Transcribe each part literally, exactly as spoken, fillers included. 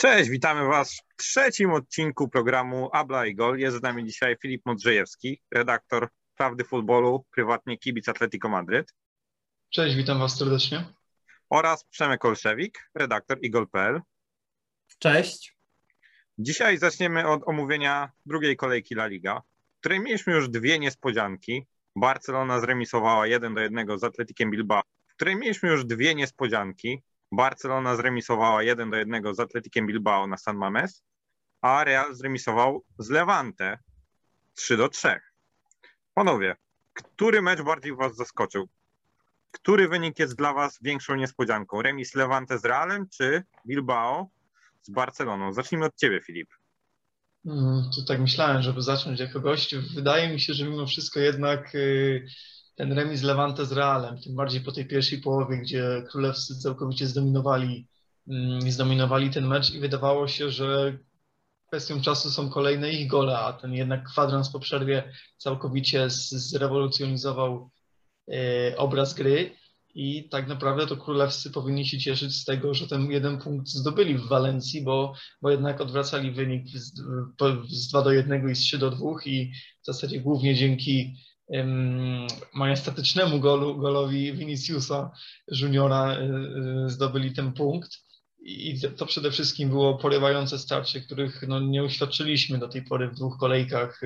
Cześć, witamy Was w trzecim odcinku programu Abla i Gol. Jest z nami dzisiaj Filip Modrzejewski, redaktor Prawdy Futbolu, prywatnie kibic Atletico Madryt. Cześć, witam Was serdecznie. Oraz Przemek Olszewik, redaktor igol kropka pl. Cześć. Dzisiaj zaczniemy od omówienia drugiej kolejki La Liga, w której mieliśmy już dwie niespodzianki. Barcelona zremisowała jeden do jednego z Atletikiem Bilbao, w której mieliśmy już dwie niespodzianki. Barcelona zremisowała jeden do jednego z Atletikiem Bilbao na San Mames, a Real zremisował z Levante trzy do trzech. Panowie, który mecz bardziej Was zaskoczył? Który wynik jest dla Was większą niespodzianką? Remis Levante z Realem czy Bilbao z Barceloną? Zacznijmy od Ciebie, Filip. Hmm, to tak myślałem, żeby zacząć jako gość. Wydaje mi się, że mimo wszystko jednak yy... ten remis Levante z Realem, tym bardziej po tej pierwszej połowie, gdzie królewscy całkowicie zdominowali, zdominowali ten mecz i wydawało się, że kwestią czasu są kolejne ich gole, a ten jednak kwadrans po przerwie całkowicie zrewolucjonizował y, obraz gry i tak naprawdę to królewscy powinni się cieszyć z tego, że ten jeden punkt zdobyli w Walencji, bo, bo jednak odwracali wynik z, z dwa do jednego i z trzy do dwóch i w zasadzie głównie dzięki majestatycznemu golu, golowi Viniciusa Juniora zdobyli ten punkt i to przede wszystkim było porywające starcie, których no, nie uświadczyliśmy do tej pory w dwóch kolejkach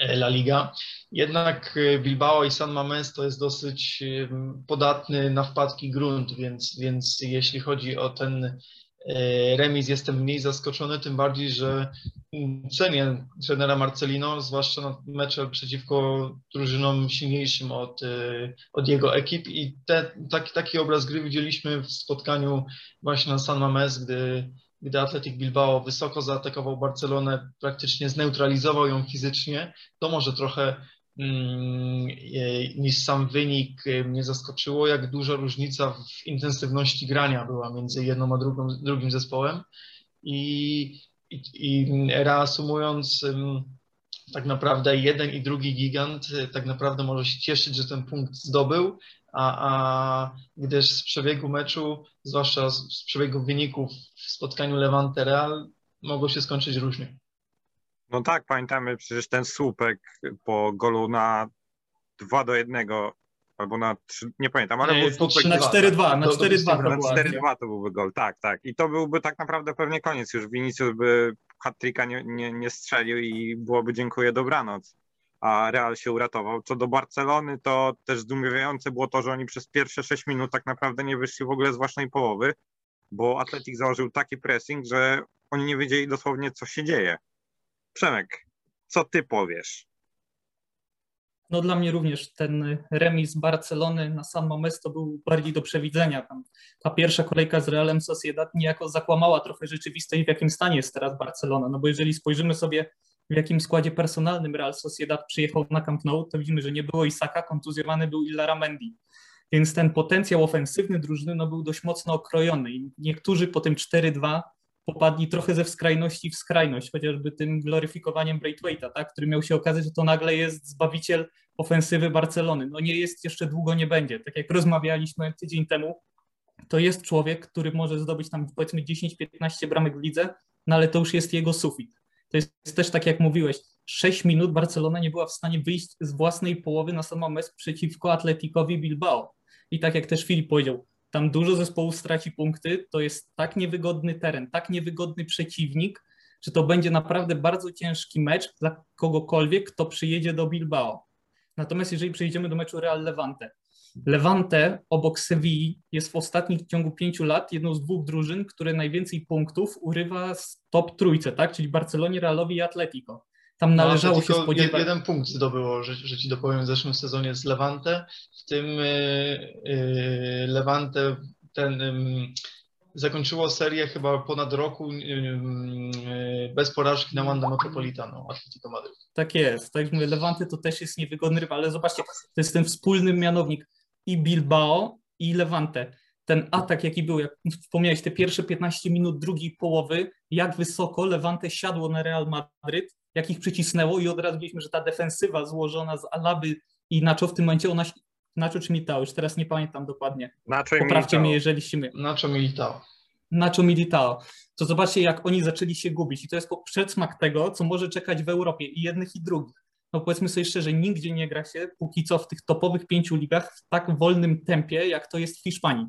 La Liga. Jednak Bilbao i San Mames to jest dosyć podatny na wpadki grunt, więc, więc jeśli chodzi o ten remis, jestem mniej zaskoczony, tym bardziej, że cenię trenera Marcelino, zwłaszcza na mecze przeciwko drużynom silniejszym od, od jego ekip i te, taki, taki obraz gry widzieliśmy w spotkaniu właśnie na San Mames, gdy, gdy Athletic Bilbao wysoko zaatakował Barcelonę, praktycznie zneutralizował ją fizycznie. To może trochę mm, niż sam wynik mnie zaskoczyło, jak duża różnica w intensywności grania była między jedną a drugą, drugim zespołem i I, i reasumując, tak naprawdę jeden i drugi gigant tak naprawdę może się cieszyć, że ten punkt zdobył, a, a gdyż z przebiegu meczu, zwłaszcza z, z przebiegu wyników w spotkaniu Levante Real, mogło się skończyć różnie. No tak, pamiętamy przecież ten słupek po golu na dwa do jednego albo na trzy, nie pamiętam, ale nie, był słupek na cztery dwa, na cztery dwa to byłby gol, tak, tak. I to byłby tak naprawdę pewnie koniec, już Vinicius by hat-tricka nie, nie, nie strzelił i byłoby dziękuję, dobranoc, a Real się uratował. Co do Barcelony, to też zdumiewające było to, że oni przez pierwsze sześć minut tak naprawdę nie wyszli w ogóle z własnej połowy, bo Atletik założył taki pressing, że oni nie wiedzieli dosłownie, co się dzieje. Przemek, co ty powiesz? No dla mnie również ten remis Barcelony na San Mames to był bardziej do przewidzenia. Tam ta pierwsza kolejka z Realem Sociedad niejako zakłamała trochę rzeczywistość, w jakim stanie jest teraz Barcelona. No bo jeżeli spojrzymy sobie, w jakim składzie personalnym Real Sociedad przyjechał na Camp Nou, to widzimy, że nie było Isaka, kontuzjowany był Illaramendi. Więc ten potencjał ofensywny drużyny no, był dość mocno okrojony i niektórzy po tym cztery dwa popadli trochę ze skrajności w skrajność, chociażby tym gloryfikowaniem Braithwaite'a, tak, który miał się okazać, że to nagle jest zbawiciel ofensywy Barcelony. No nie jest, jeszcze długo nie będzie. Tak jak rozmawialiśmy tydzień temu, to jest człowiek, który może zdobyć tam powiedzmy dziesięć piętnaście bramek w lidze, no ale to już jest jego sufit. To jest też tak jak mówiłeś, sześć minut Barcelona nie była w stanie wyjść z własnej połowy na San Mames przeciwko Atleticowi Bilbao. I tak jak też Filip powiedział, tam dużo zespołów straci punkty, to jest tak niewygodny teren, tak niewygodny przeciwnik, że to będzie naprawdę bardzo ciężki mecz dla kogokolwiek, kto przyjedzie do Bilbao. Natomiast jeżeli przejdziemy do meczu Real Levante, Levante obok Sewilli jest w ostatnich ciągu pięciu lat jedną z dwóch drużyn, które najwięcej punktów urywa z top trójce, tak? Czyli Barcelonie, Realowi i Atletico. Tam należało no, się spodziewać. Jeden punkt zdobyło, że, że ci dopowiem, w zeszłym sezonie z Levante. W tym yy, yy, Levante ten, yy, zakończyło serię chyba ponad roku yy, yy, bez porażki na Wanda Metropolitano, Atletico Madryt. Tak jest. Tak jak mówię, Levante to też jest niewygodny rywal, ale zobaczcie, to jest ten wspólny mianownik i Bilbao, i Levante. Ten atak, jaki był, jak wspomniałeś, te pierwsze piętnaście minut drugiej połowy, jak wysoko Levante siadło na Real Madryt, jak ich przycisnęło i od razu widzieliśmy, że ta defensywa złożona z Alaby i Nacho w tym momencie, ona się, Nacho czy Militao, już teraz nie pamiętam dokładnie, Nacho poprawcie mnie, jeżeli się my. Nacho Militao. Nacho Militao. To zobaczcie, jak oni zaczęli się gubić i to jest przedsmak tego, co może czekać w Europie i jednych i drugich. No powiedzmy sobie szczerze, nigdzie nie gra się póki co w tych topowych pięciu ligach w tak wolnym tempie, jak to jest w Hiszpanii.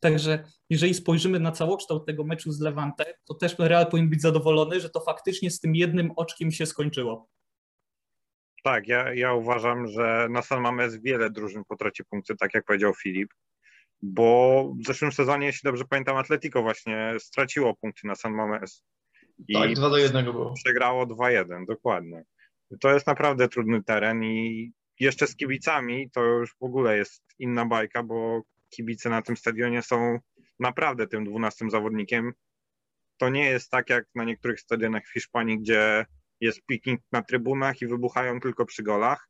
Także jeżeli spojrzymy na całokształt tego meczu z Levante, to też Real powinien być zadowolony, że to faktycznie z tym jednym oczkiem się skończyło. Tak, ja, ja uważam, że na San Mames wiele drużyn potraci punkty, tak jak powiedział Filip, bo w zeszłym sezonie, jeśli dobrze pamiętam, Atletico właśnie straciło punkty na San Mames. I tak, dwa do jednego było. Przegrało dwa jeden, dokładnie. To jest naprawdę trudny teren i jeszcze z kibicami to już w ogóle jest inna bajka, bo kibice na tym stadionie są naprawdę tym dwunastym zawodnikiem. To nie jest tak jak na niektórych stadionach w Hiszpanii, gdzie jest piknik na trybunach i wybuchają tylko przy golach.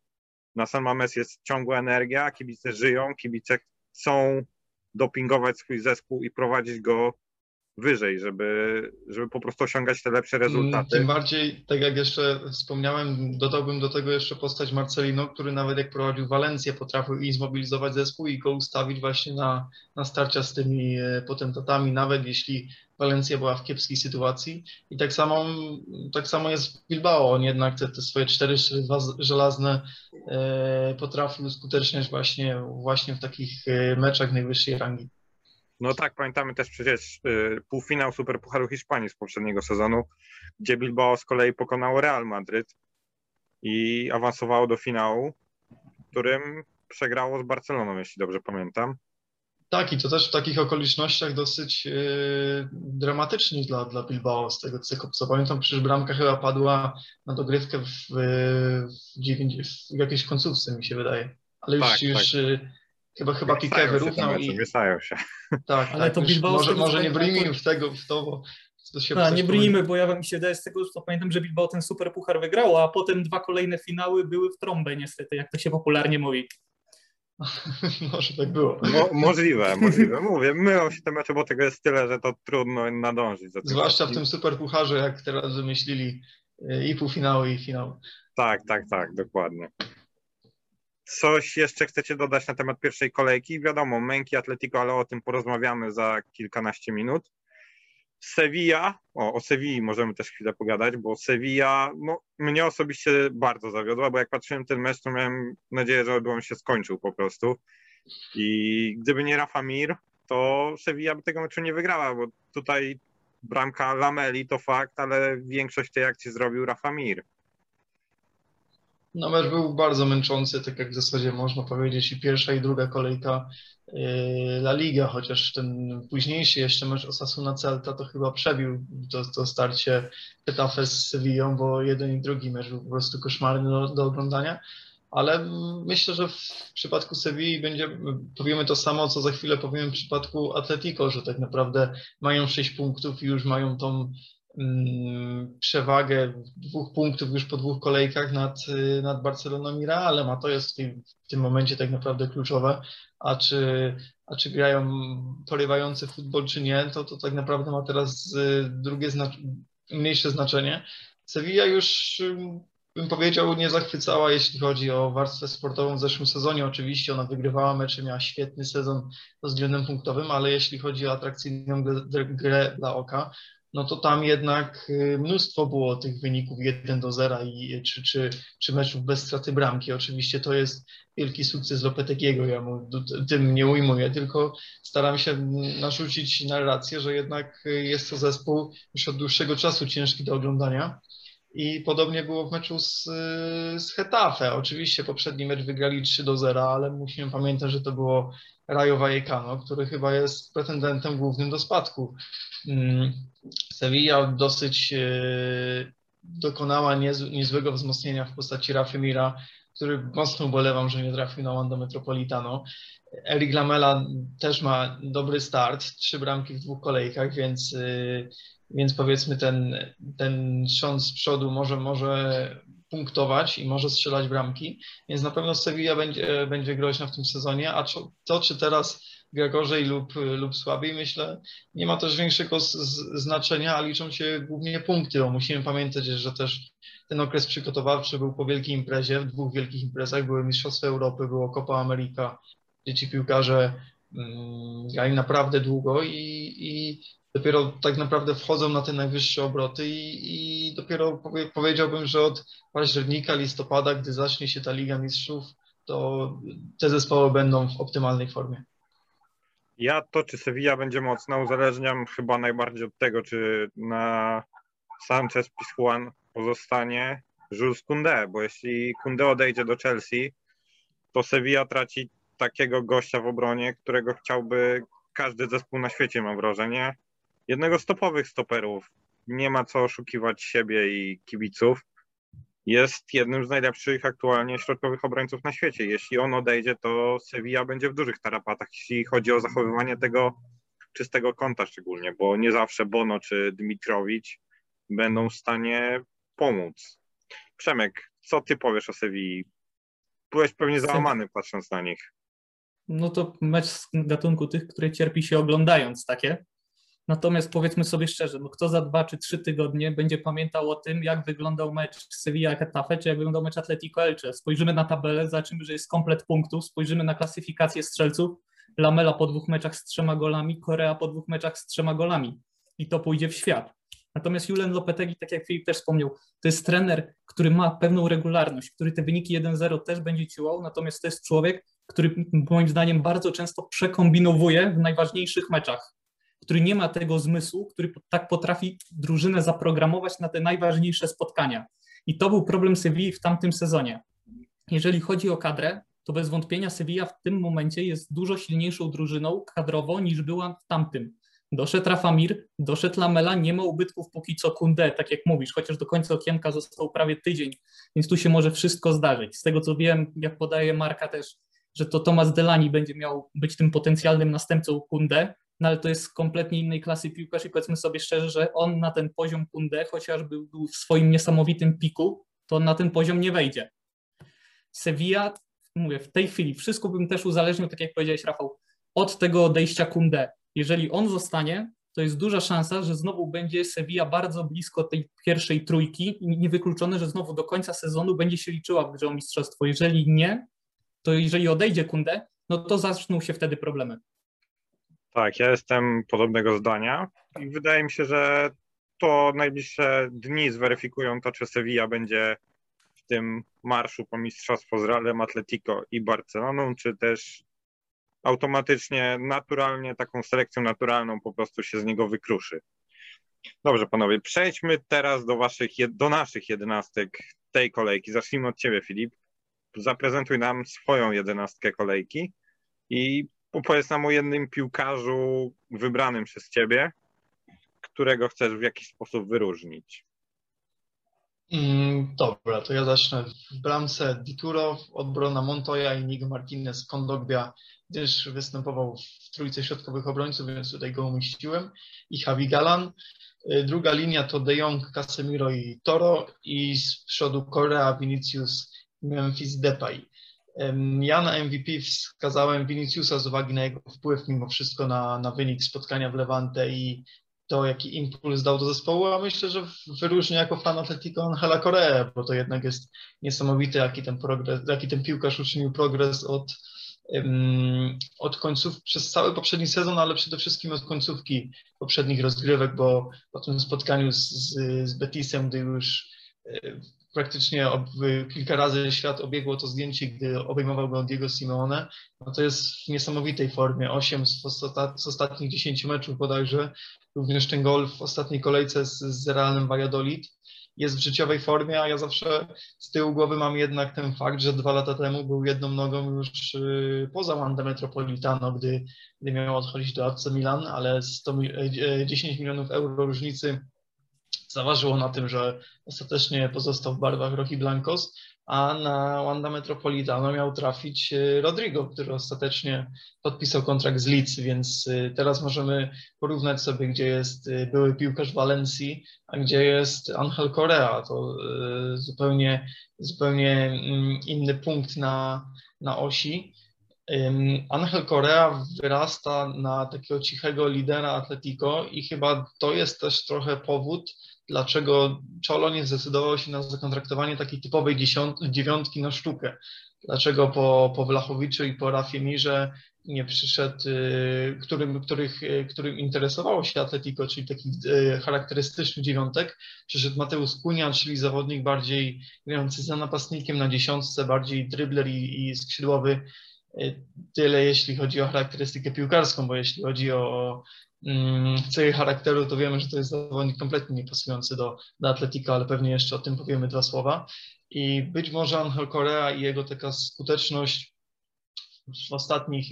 Na San Mames jest ciągła energia, kibice żyją, kibice chcą dopingować swój zespół i prowadzić go wyżej, żeby, żeby po prostu osiągać te lepsze rezultaty. Tym bardziej, tak jak jeszcze wspomniałem, dodałbym do tego jeszcze postać Marcelino, który nawet jak prowadził Walencję, potrafił i zmobilizować zespół i go ustawić właśnie na, na starcia z tymi potentatami, nawet jeśli Walencja była w kiepskiej sytuacji. I tak samo, tak samo jest w Bilbao. On jednak te, te swoje cztery cztery dwa żelazne e, potrafił skuteczniać właśnie, właśnie w takich meczach najwyższej rangi. No tak, pamiętamy też przecież y, półfinał Superpucharu Hiszpanii z poprzedniego sezonu, gdzie Bilbao z kolei pokonało Real Madryt i awansowało do finału, w którym przegrało z Barceloną, jeśli dobrze pamiętam. Tak, i to też w takich okolicznościach dosyć y, dramatycznych dla, dla Bilbao, z tego co pamiętam, przecież bramka chyba padła na dogrywkę w, w, w jakiejś końcówce, mi się wydaje, ale już... Tak, już tak. Y, Chyba, chyba Piqué wyrównał i... się. Tak, ale tak, to Bilbao... Może, może nie brnijmy w tego, w to, bo... To się a, nie brnijmy, bo ja mi się daje z tego, że pamiętam, że Bilbao ten super puchar wygrało, a potem dwa kolejne finały były w trąbę niestety, jak to się popularnie mówi. Może tak było. Mo, możliwe, możliwe. Mówię, mylą się te mecze, bo tego jest tyle, że to trudno nadążyć. Za Zwłaszcza w tym super pucharze, jak teraz wymyślili i półfinały, i finał. Tak, tak, tak, dokładnie. Coś jeszcze chcecie dodać na temat pierwszej kolejki? Wiadomo, męki Atletico, ale o tym porozmawiamy za kilkanaście minut. Sevilla, o, o Sevilla możemy też chwilę pogadać, bo Sevilla, no, mnie osobiście bardzo zawiodła, bo jak patrzyłem ten mecz, to miałem nadzieję, że on się skończył po prostu. I gdyby nie Rafa Mir, to Sevilla by tego meczu nie wygrała, bo tutaj bramka Lameli to fakt, ale większość tej akcji zrobił Rafa Mir. No mecz był bardzo męczący, tak jak w zasadzie można powiedzieć i pierwsza i druga kolejka La Liga, chociaż ten późniejszy jeszcze mecz Osasuna-Celta to chyba przebił to, to starcie Getafe z Sevillą, bo jeden i drugi mecz był po prostu koszmarny do, do oglądania, ale myślę, że w przypadku Sevilli będzie, powiemy to samo, co za chwilę powiemy w przypadku Atletico, że tak naprawdę mają sześć punktów i już mają tą przewagę dwóch punktów już po dwóch kolejkach nad, nad Barceloną i Realem, a to jest w tym, w tym momencie tak naprawdę kluczowe, a czy, a czy grają porywający futbol czy nie, to, to tak naprawdę ma teraz drugie znac- mniejsze znaczenie. Sevilla już, bym powiedział, nie zachwycała, jeśli chodzi o warstwę sportową w zeszłym sezonie. Oczywiście ona wygrywała mecze, miała świetny sezon pod względem punktowym, ale jeśli chodzi o atrakcyjną grę, grę dla oka, no to tam jednak mnóstwo było tych wyników jeden do zera i, czy, czy, czy meczów bez straty bramki. Oczywiście to jest wielki sukces Lopetegiego, ja mu tym nie ujmuję, tylko staram się narzucić narrację, że jednak jest to zespół już od dłuższego czasu ciężki do oglądania. I podobnie było w meczu z, z Getafe. Oczywiście poprzedni mecz wygrali trzy do zera, ale musimy pamiętać, że to było Rayo Vallecano, który chyba jest pretendentem głównym do spadku. Sevilla dosyć dokonała niezłego wzmocnienia w postaci Rafy Mira, który mocno ubolewam, że nie trafił na Wanda Metropolitano. Eric Lamela też ma dobry start, trzy bramki w dwóch kolejkach, więc, więc powiedzmy ten, ten trząs z przodu może, może punktować i może strzelać bramki, więc na pewno Sevilla będzie, będzie groźna w tym sezonie, a to czy teraz gra gorzej lub, lub słabiej, myślę, nie ma też większego z, z, znaczenia, a liczą się głównie punkty, bo musimy pamiętać, że też ten okres przygotowawczy był po wielkiej imprezie, w dwóch wielkich imprezach, były Mistrzostwa Europy, było Copa America, gdzie ci piłkarze mm, grali naprawdę długo i, i dopiero tak naprawdę wchodzą na te najwyższe obroty i, i dopiero powiedziałbym, że od października, listopada, gdy zacznie się ta Liga Mistrzów, to te zespoły będą w optymalnej formie. Ja to, czy Sevilla będzie mocna, uzależniam chyba najbardziej od tego, czy na Sanchez Pizjuan pozostanie Jules Koundé, bo jeśli Koundé odejdzie do Chelsea, to Sevilla traci takiego gościa w obronie, którego chciałby każdy zespół na świecie, mam wrażenie. Jednego z topowych stoperów. Nie ma co oszukiwać siebie i kibiców. Jest jednym z najlepszych aktualnie środkowych obrońców na świecie. Jeśli on odejdzie, to Sevilla będzie w dużych tarapatach, jeśli chodzi o zachowywanie tego czystego kąta szczególnie, bo nie zawsze Bono czy Dmitrowicz będą w stanie pomóc. Przemek, co ty powiesz o Sevilla? Byłeś pewnie załamany patrząc na nich. No to mecz z gatunku tych, które cierpi się oglądając takie. Natomiast powiedzmy sobie szczerze, no kto za dwa czy trzy tygodnie będzie pamiętał o tym, jak wyglądał mecz Sevilla-Getafe, czy jak wyglądał mecz Atletico-Elche. Spojrzymy na tabelę, zobaczymy, że jest komplet punktów, spojrzymy na klasyfikację strzelców. Lamela po dwóch meczach z trzema golami, Korea po dwóch meczach z trzema golami. I to pójdzie w świat. Natomiast Julen Lopetegui, tak jak Filip też wspomniał, to jest trener, który ma pewną regularność, który te wyniki jeden zero też będzie ciłał, natomiast to jest człowiek, który moim zdaniem bardzo często przekombinowuje w najważniejszych meczach, który nie ma tego zmysłu, który tak potrafi drużynę zaprogramować na te najważniejsze spotkania. I to był problem Sewilli w tamtym sezonie. Jeżeli chodzi o kadrę, to bez wątpienia Sevilla w tym momencie jest dużo silniejszą drużyną kadrowo niż była w tamtym. Doszedł Rafa Mir, doszedł Lamela, nie ma ubytków póki co Koundé, tak jak mówisz, chociaż do końca okienka został prawie tydzień, więc tu się może wszystko zdarzyć. Z tego co wiem, jak podaje Marka też, że to Tomasz Delaney będzie miał być tym potencjalnym następcą Koundé, no ale to jest z kompletnie innej klasy piłkarz i powiedzmy sobie szczerze, że on na ten poziom Koundé, chociaż był, był w swoim niesamowitym piku, to on na ten poziom nie wejdzie. Sevilla, mówię, w tej chwili wszystko bym też uzależnił, tak jak powiedziałeś Rafał, od tego odejścia Koundé. Jeżeli on zostanie, to jest duża szansa, że znowu będzie Sevilla bardzo blisko tej pierwszej trójki i niewykluczone, że znowu do końca sezonu będzie się liczyła w grze o mistrzostwo. Jeżeli nie, to jeżeli odejdzie Koundé, no to zaczną się wtedy problemy. Tak, ja jestem podobnego zdania i wydaje mi się, że to najbliższe dni zweryfikują to, czy Sevilla będzie w tym marszu po mistrzostwo z Realem, Atletico i Barceloną, czy też automatycznie, naturalnie, taką selekcją naturalną po prostu się z niego wykruszy. Dobrze, panowie, przejdźmy teraz do waszych, do naszych jedenastek tej kolejki. Zacznijmy od ciebie, Filip. Zaprezentuj nam swoją jedenastkę kolejki i opowiedz nam o jednym piłkarzu wybranym przez ciebie, którego chcesz w jakiś sposób wyróżnić. Mm, dobra, to ja zacznę. W bramce Dituro, obrona Montoya i Nigo Martinez, Kondogbia, gdyż występował w trójce środkowych obrońców, więc tutaj go umieściłem, i Javi Galan. Druga linia to De Jong, Casemiro i Toro, i z przodu Korea, Vinicius, Memphis Depay. Ja na M V P wskazałem Viniciusa z uwagi na jego wpływ mimo wszystko na, na wynik spotkania w Levante i to, jaki impuls dał do zespołu, a myślę, że wyróżnię jako fan Atletico Angela Corea, bo to jednak jest niesamowite, jaki ten, progres, jaki ten piłkarz uczynił progres od, um, od końców, przez cały poprzedni sezon, ale przede wszystkim od końcówki poprzednich rozgrywek, bo po tym spotkaniu z, z, z Betisem, gdy już um, praktycznie ob, kilka razy świat obiegło to zdjęcie, gdy obejmował go Diego Simeone, no to jest w niesamowitej formie. Osiem z, ostat, z ostatnich dziesięciu meczów bodajże, również ten gol w ostatniej kolejce z, z Realem Valladolid jest w życiowej formie, a ja zawsze z tyłu głowy mam jednak ten fakt, że dwa lata temu był jedną nogą już y, poza Wandę Metropolitano, gdy, gdy miał odchodzić do A C Milan, ale sto, dziesięć milionów euro różnicy zaważyło na tym, że ostatecznie pozostał w barwach Rocky Blancos, a na Wanda Metropolitano miał trafić Rodrigo, który ostatecznie podpisał kontrakt z Leeds, więc teraz możemy porównać sobie, gdzie jest były piłkarz Walencji, a gdzie jest Angel Corea. To zupełnie, zupełnie inny punkt na, na osi. Angel Corea wyrasta na takiego cichego lidera Atletico i chyba to jest też trochę powód, dlaczego Cholo nie zdecydował się na zakontraktowanie takiej typowej dziesiąt, dziewiątki na sztukę. Dlaczego po, po Vlachowiczu i po Rafie Mirze nie przyszedł, którym, których, którym interesowało się Atletico, czyli takich charakterystycznych dziewiątek, przyszedł Matheus Cunha, czyli zawodnik bardziej grający za napastnikiem na dziesiątce, bardziej dribler i, i skrzydłowy. Tyle jeśli chodzi o charakterystykę piłkarską, bo jeśli chodzi o mm, cechy charakteru, to wiemy, że to jest zawodnik kompletnie niepasujący do, do Atletico, ale pewnie jeszcze o tym powiemy dwa słowa. I być może Angel Corea i jego taka skuteczność w ostatnich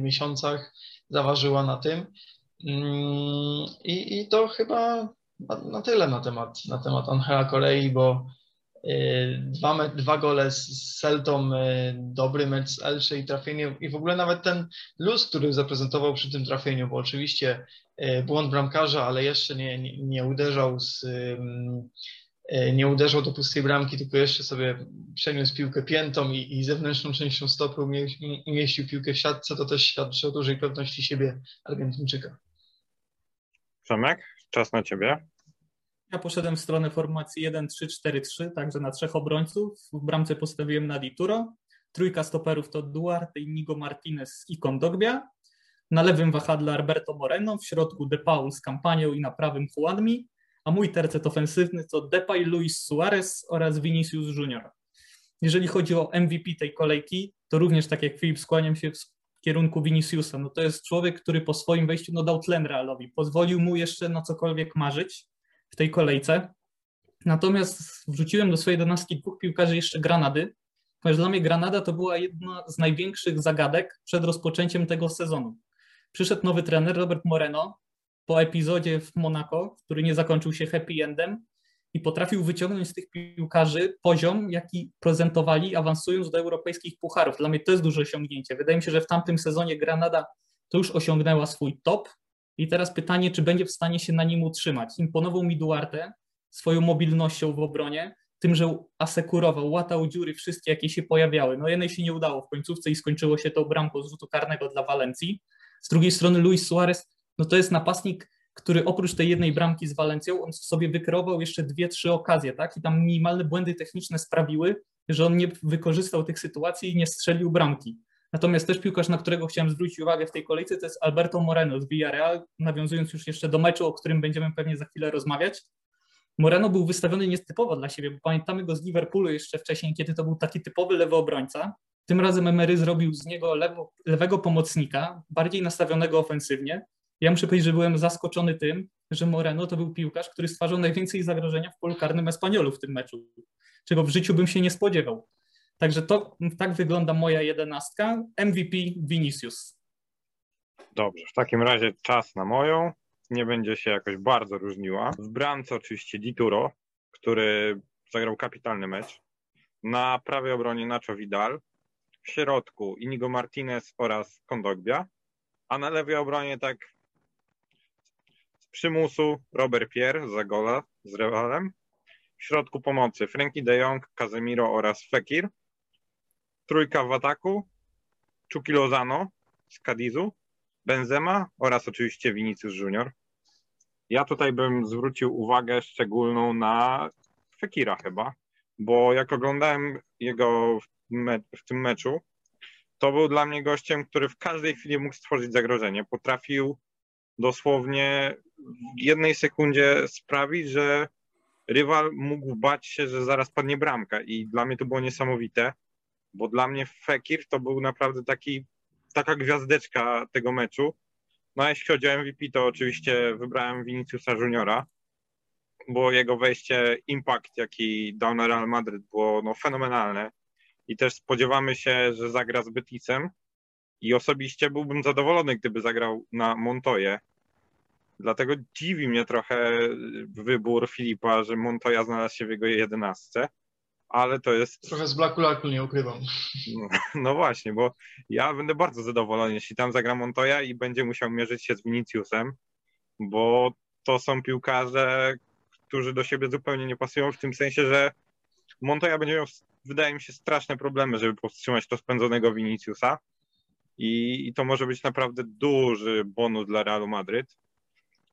miesiącach zaważyła na tym. I, i to chyba na, na tyle na temat, na temat Angela Corei, bo y, dwa, dwa gole z Celtą, y, dobry mecz z Elche i trafienie, i w ogóle nawet ten luz, który zaprezentował przy tym trafieniu, bo oczywiście y, błąd bramkarza, ale jeszcze nie, nie, nie uderzał z... Y, nie uderzał do pustej bramki, tylko jeszcze sobie przeniósł piłkę piętą i, i zewnętrzną częścią stopy umieścił piłkę w siatce, to też świadczy o dużej pewności siebie Argentyńczyka. Przemek, czas na ciebie. Ja poszedłem w stronę formacji jeden trzy cztery trzy, także na trzech obrońców. W bramce postawiłem na Dituro. Trójka stoperów to Duarte, Inigo Martinez i Kondogbia. Na lewym wahadle Alberto Moreno, w środku De Paul z Kampanią i na prawym Juanmi. A mój tercet ofensywny to De Paul, Luis Suárez oraz Vinicius Junior. Jeżeli chodzi o M V P tej kolejki, to również tak jak Filip, skłaniam się w kierunku Viniciusa. No to jest człowiek, który po swoim wejściu no dał tlen Realowi, pozwolił mu jeszcze na cokolwiek marzyć w tej kolejce. Natomiast wrzuciłem do swojej jedenastki dwóch piłkarzy jeszcze Granady, ponieważ dla mnie Granada to była jedna z największych zagadek przed rozpoczęciem tego sezonu. Przyszedł nowy trener Robert Moreno, po epizodzie w Monako, który nie zakończył się happy endem, i potrafił wyciągnąć z tych piłkarzy poziom, jaki prezentowali, awansując do europejskich pucharów. Dla mnie to jest duże osiągnięcie. Wydaje mi się, że w tamtym sezonie Granada to już osiągnęła swój top i teraz pytanie, czy będzie w stanie się na nim utrzymać. Imponował mi Duarte swoją mobilnością w obronie, tym, że asekurował, łatał dziury wszystkie, jakie się pojawiały. No jednej się nie udało w końcówce i skończyło się tą bramką z rzutu karnego dla Walencji. Z drugiej strony Luis Suarez, no to jest napastnik, który oprócz tej jednej bramki z Walencją, on sobie wykreował jeszcze dwie, trzy okazje, tak? I tam minimalne błędy techniczne sprawiły, że on nie wykorzystał tych sytuacji i nie strzelił bramki. Natomiast też piłkarz, na którego chciałem zwrócić uwagę w tej kolejce, to jest Alberto Moreno z Villarreal, nawiązując już jeszcze do meczu, o którym będziemy pewnie za chwilę rozmawiać. Moreno był wystawiony nietypowo dla siebie, bo pamiętamy go z Liverpoolu jeszcze wcześniej, kiedy to był taki typowy lewy obrońca. Tym razem Emery zrobił z niego lewo, lewego pomocnika, bardziej nastawionego ofensywnie. Ja muszę powiedzieć, że byłem zaskoczony tym, że Moreno to był piłkarz, który stwarzał najwięcej zagrożenia w polu karnym Espanyolu w tym meczu, czego w życiu bym się nie spodziewał. Także to tak wygląda moja jedenastka, M V P Vinicius. Dobrze, w takim razie czas na moją, nie będzie się jakoś bardzo różniła. W bramce oczywiście Dituro, który zagrał kapitalny mecz, na prawej obronie Nacho Vidal, w środku Inigo Martinez oraz Kondogbia, a na lewej obronie tak przymusu Robert Pierre za gola z rywalem. W środku pomocy Frenkie de Jong, Casemiro oraz Fekir. Trójka w ataku Chucky Lozano z Cadizu, Benzema oraz oczywiście Vinicius Junior. Ja tutaj bym zwrócił uwagę szczególną na Fekira chyba, bo jak oglądałem jego w, me- w tym meczu, to był dla mnie gościem, który w każdej chwili mógł stworzyć zagrożenie. Potrafił dosłownie w jednej sekundzie sprawi, że rywal mógł bać się, że zaraz padnie bramka, i dla mnie to było niesamowite, bo dla mnie Fekir to był naprawdę taki, taka gwiazdeczka tego meczu. No a jeśli chodzi o M V P, to oczywiście wybrałem Viniciusa Juniora, bo jego wejście, impact jaki dał na Real Madryt, było no fenomenalne i też spodziewamy się, że zagra z Betisem i osobiście byłbym zadowolony, gdyby zagrał na Montoye. Dlatego dziwi mnie trochę wybór Filipa, że Montoya znalazł się w jego jedenastce, ale to jest... Trochę z blaku laku, nie ukrywam. No, no właśnie, bo ja będę bardzo zadowolony, jeśli tam zagra Montoya i będzie musiał mierzyć się z Viniciusem, bo to są piłkarze, którzy do siebie zupełnie nie pasują, w tym sensie, że Montoya będzie miał, wydaje mi się, straszne problemy, żeby powstrzymać to spędzonego Viniciusa, i, i to może być naprawdę duży bonus dla Realu Madryt.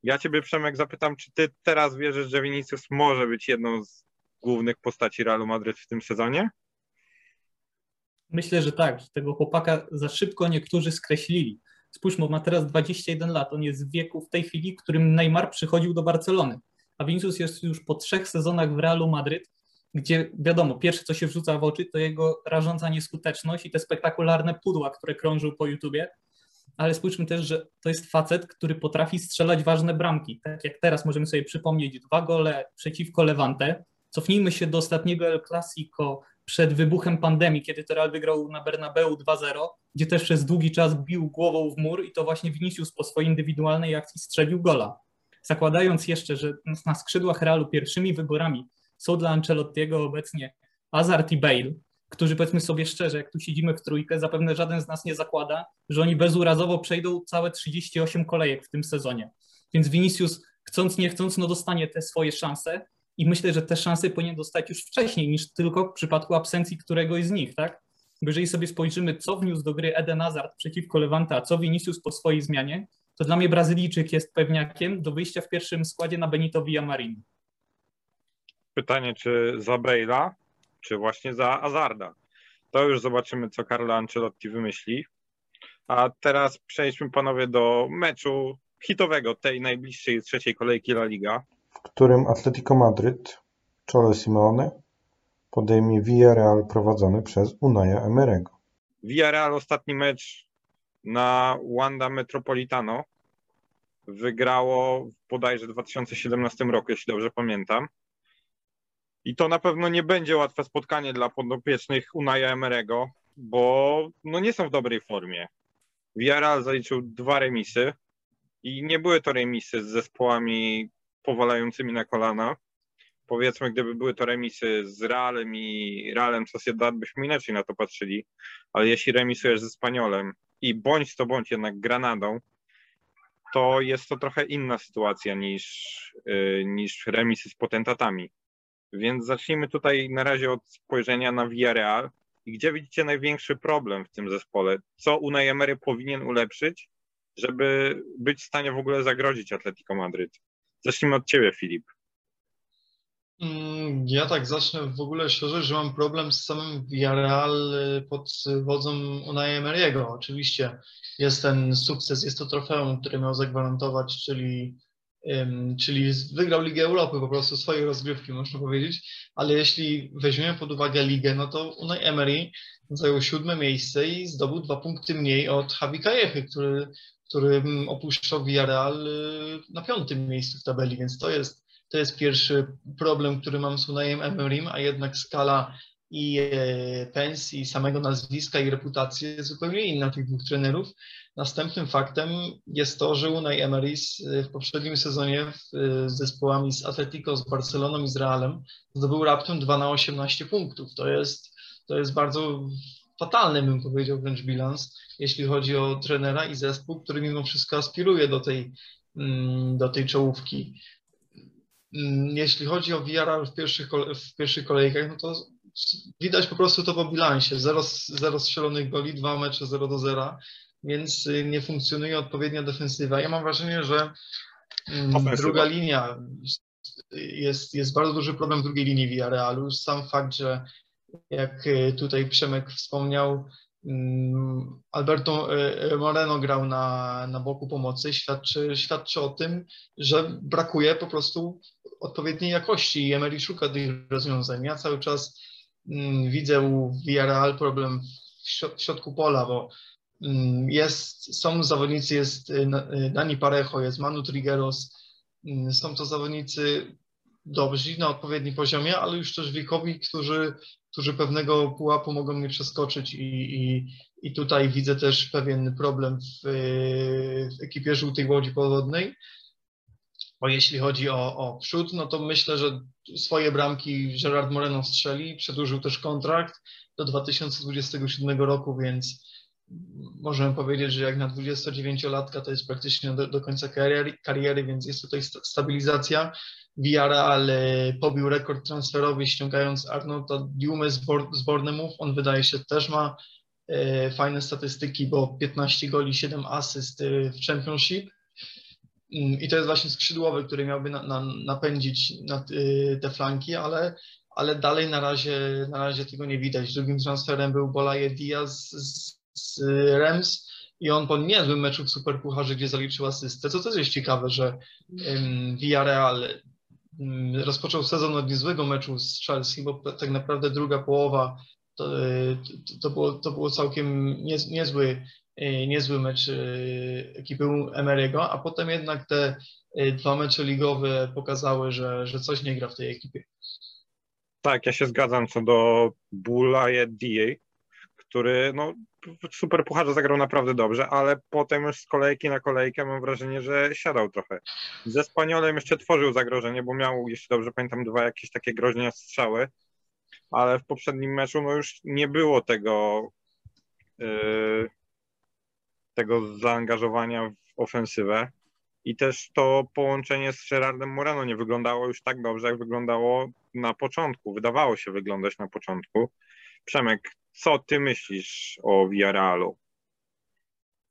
Ja ciebie, Przemek, zapytam, czy ty teraz wierzysz, że Vinicius może być jedną z głównych postaci Realu Madryt w tym sezonie? myślę, że tak, że tego chłopaka za szybko niektórzy skreślili. Spójrzmy, ma teraz dwadzieścia jeden lat, on jest w wieku w tej chwili, w którym Neymar przychodził do Barcelony, a Vinicius jest już po trzech sezonach w Realu Madryt, gdzie wiadomo, pierwsze co się wrzuca w oczy to jego rażąca nieskuteczność i te spektakularne pudła, które krążył po YouTubie, ale spójrzmy też, że to jest facet, który potrafi strzelać ważne bramki, tak jak teraz możemy sobie przypomnieć dwa gole przeciwko Levante. Cofnijmy się do ostatniego El Clasico przed wybuchem pandemii, kiedy Real wygrał na Bernabeu dwa zero, gdzie też przez długi czas bił głową w mur i to właśnie Vinicius po swojej indywidualnej akcji strzelił gola. Zakładając jeszcze, że na skrzydłach Realu pierwszymi wyborami są dla Ancelottiego obecnie Hazard i Bale, którzy powiedzmy sobie szczerze, jak tu siedzimy w trójkę, zapewne żaden z nas nie zakłada, że oni bezurazowo przejdą całe trzydzieści osiem kolejek w tym sezonie. Więc Vinicius chcąc nie chcąc no dostanie te swoje szanse i myślę, że te szanse powinien dostać już wcześniej niż tylko w przypadku absencji któregoś z nich, tak? Bo jeżeli sobie spojrzymy, co wniósł do gry Eden Hazard przeciwko Levante, a co Vinicius po swojej zmianie, to dla mnie Brazylijczyk jest pewniakiem do wyjścia w pierwszym składzie na Benito Villamarin. Pytanie, czy za Bale'a, czy właśnie za Hazarda. To już zobaczymy, co Carlo Ancelotti wymyśli. A teraz przejdźmy, panowie, do meczu hitowego tej najbliższej trzeciej kolejki La Liga, w którym Atletico Madryt w czole Simeone podejmie Villarreal prowadzony przez Unaya Emery'ego. Villarreal ostatni mecz na Wanda Metropolitano wygrało bodajże w dwa tysiące siedemnastym roku, jeśli dobrze pamiętam. I to na pewno nie będzie łatwe spotkanie dla podopiecznych Unaya Emery'ego, bo no nie są w dobrej formie. Villarreal zaliczył dwa remisy i nie były to remisy z zespołami powalającymi na kolana. Powiedzmy, gdyby były to remisy z Realem i Realem Sociedad, byśmy inaczej na to patrzyli, ale jeśli remisujesz ze Espanyolem i bądź to bądź jednak Granadą, to jest to trochę inna sytuacja niż, yy, niż remisy z potentatami. Więc zacznijmy tutaj na razie od spojrzenia na Villarreal i gdzie widzicie największy problem w tym zespole? Co Unai Emery powinien ulepszyć, żeby być w stanie w ogóle zagrozić Atletico Madryt? Zacznijmy od ciebie, Filip. Ja tak zacznę w ogóle szczerze, że mam problem z samym Villarreal pod wodzą Unai Emery'ego. Oczywiście jest ten sukces, jest to trofeum, które miał zagwarantować, czyli, um, czyli wygrał Ligę Europy po prostu, swojej rozgrywki można powiedzieć, ale jeśli weźmiemy pod uwagę ligę, no to Unai Emery zajął siódme miejsce i zdobył dwa punkty mniej od Javi Callechy, który, który opuszczał Villarreal na piątym miejscu w tabeli, więc to jest To jest pierwszy problem, który mam z Unayem Emerym, a jednak skala i pensji, samego nazwiska i reputacji jest zupełnie inna tych dwóch trenerów. Następnym faktem jest to, że Unai Emery w poprzednim sezonie z zespołami z Atletico, z Barceloną i z Realem zdobył raptem dwa na osiemnaście punktów. To jest, to jest bardzo fatalny, bym powiedział, wręcz bilans, jeśli chodzi o trenera i zespół, który mimo wszystko aspiruje do tej, do tej czołówki. Jeśli chodzi o Villarreal w pierwszych, w pierwszych kolejkach, no to widać po prostu to po bilansie. zero strzelonych goli, dwa mecze zero do zera, więc nie funkcjonuje odpowiednia defensywa. Ja mam wrażenie, że ofensywa. Druga linia, jest, jest bardzo duży problem w drugiej linii Villarrealu. Sam fakt, że jak tutaj Przemek wspomniał, Alberto Moreno grał na, na boku pomocy, świadczy, świadczy o tym, że brakuje po prostu odpowiedniej jakości i Emery szuka tych rozwiązań. Ja cały czas mm, widzę u Villarreal problem w, środ- w środku pola, bo mm, jest, są zawodnicy, jest Dani Parejo, jest Manu Trigueros, mm, są to zawodnicy dobrzy na odpowiednim poziomie, ale już też wiekowi, którzy którzy pewnego pułapu mogą mnie przeskoczyć i, i, i tutaj widzę też pewien problem w, w ekipie żółtej łodzi podwodnej. Bo jeśli chodzi o, o przód, no to myślę, że swoje bramki Gerard Moreno strzeli, przedłużył też kontrakt do dwa tysiące dwudziestego siódmego roku, więc możemy powiedzieć, że jak na dwudziestodziewięciolatka to jest praktycznie do, do końca kariery, kariery, więc jest tutaj st- stabilizacja. Villarreal pobił rekord transferowy, ściągając Arnolda Diume z, Bor- z Bournemouth. On wydaje się też ma e, fajne statystyki, bo piętnaście goli, siedem asyst w Championship. I to jest właśnie skrzydłowy, który miałby na, na, napędzić na, y, te flanki, ale, ale dalej na razie, na razie tego nie widać. Drugim transferem był Bolaje Diaz z, z Rems i on po niezłym meczu w Superpucharze, gdzie zaliczył asystę, co też jest ciekawe, że um, Villarreal um, rozpoczął sezon od niezłego meczu z Chelsea, bo tak naprawdę druga połowa to, to, było, to było całkiem nie, niezły, niezły mecz ekipy Emery'ego, a potem jednak te dwa mecze ligowe pokazały, że, że coś nie gra w tej ekipie. Tak, ja się zgadzam co do Bulaye D A, który no, w Superpucharze zagrał naprawdę dobrze, ale potem już z kolejki na kolejkę mam wrażenie, że siadał trochę. Ze Espanyolem jeszcze tworzył zagrożenie, bo miał, jeśli dobrze pamiętam, dwa jakieś takie groźne strzały, ale w poprzednim meczu no, już nie było tego, yy, tego zaangażowania w ofensywę. I też to połączenie z Gerardem Moreno nie wyglądało już tak dobrze, jak wyglądało na początku. Wydawało się wyglądać na początku. Przemek, co ty myślisz o Villarrealu?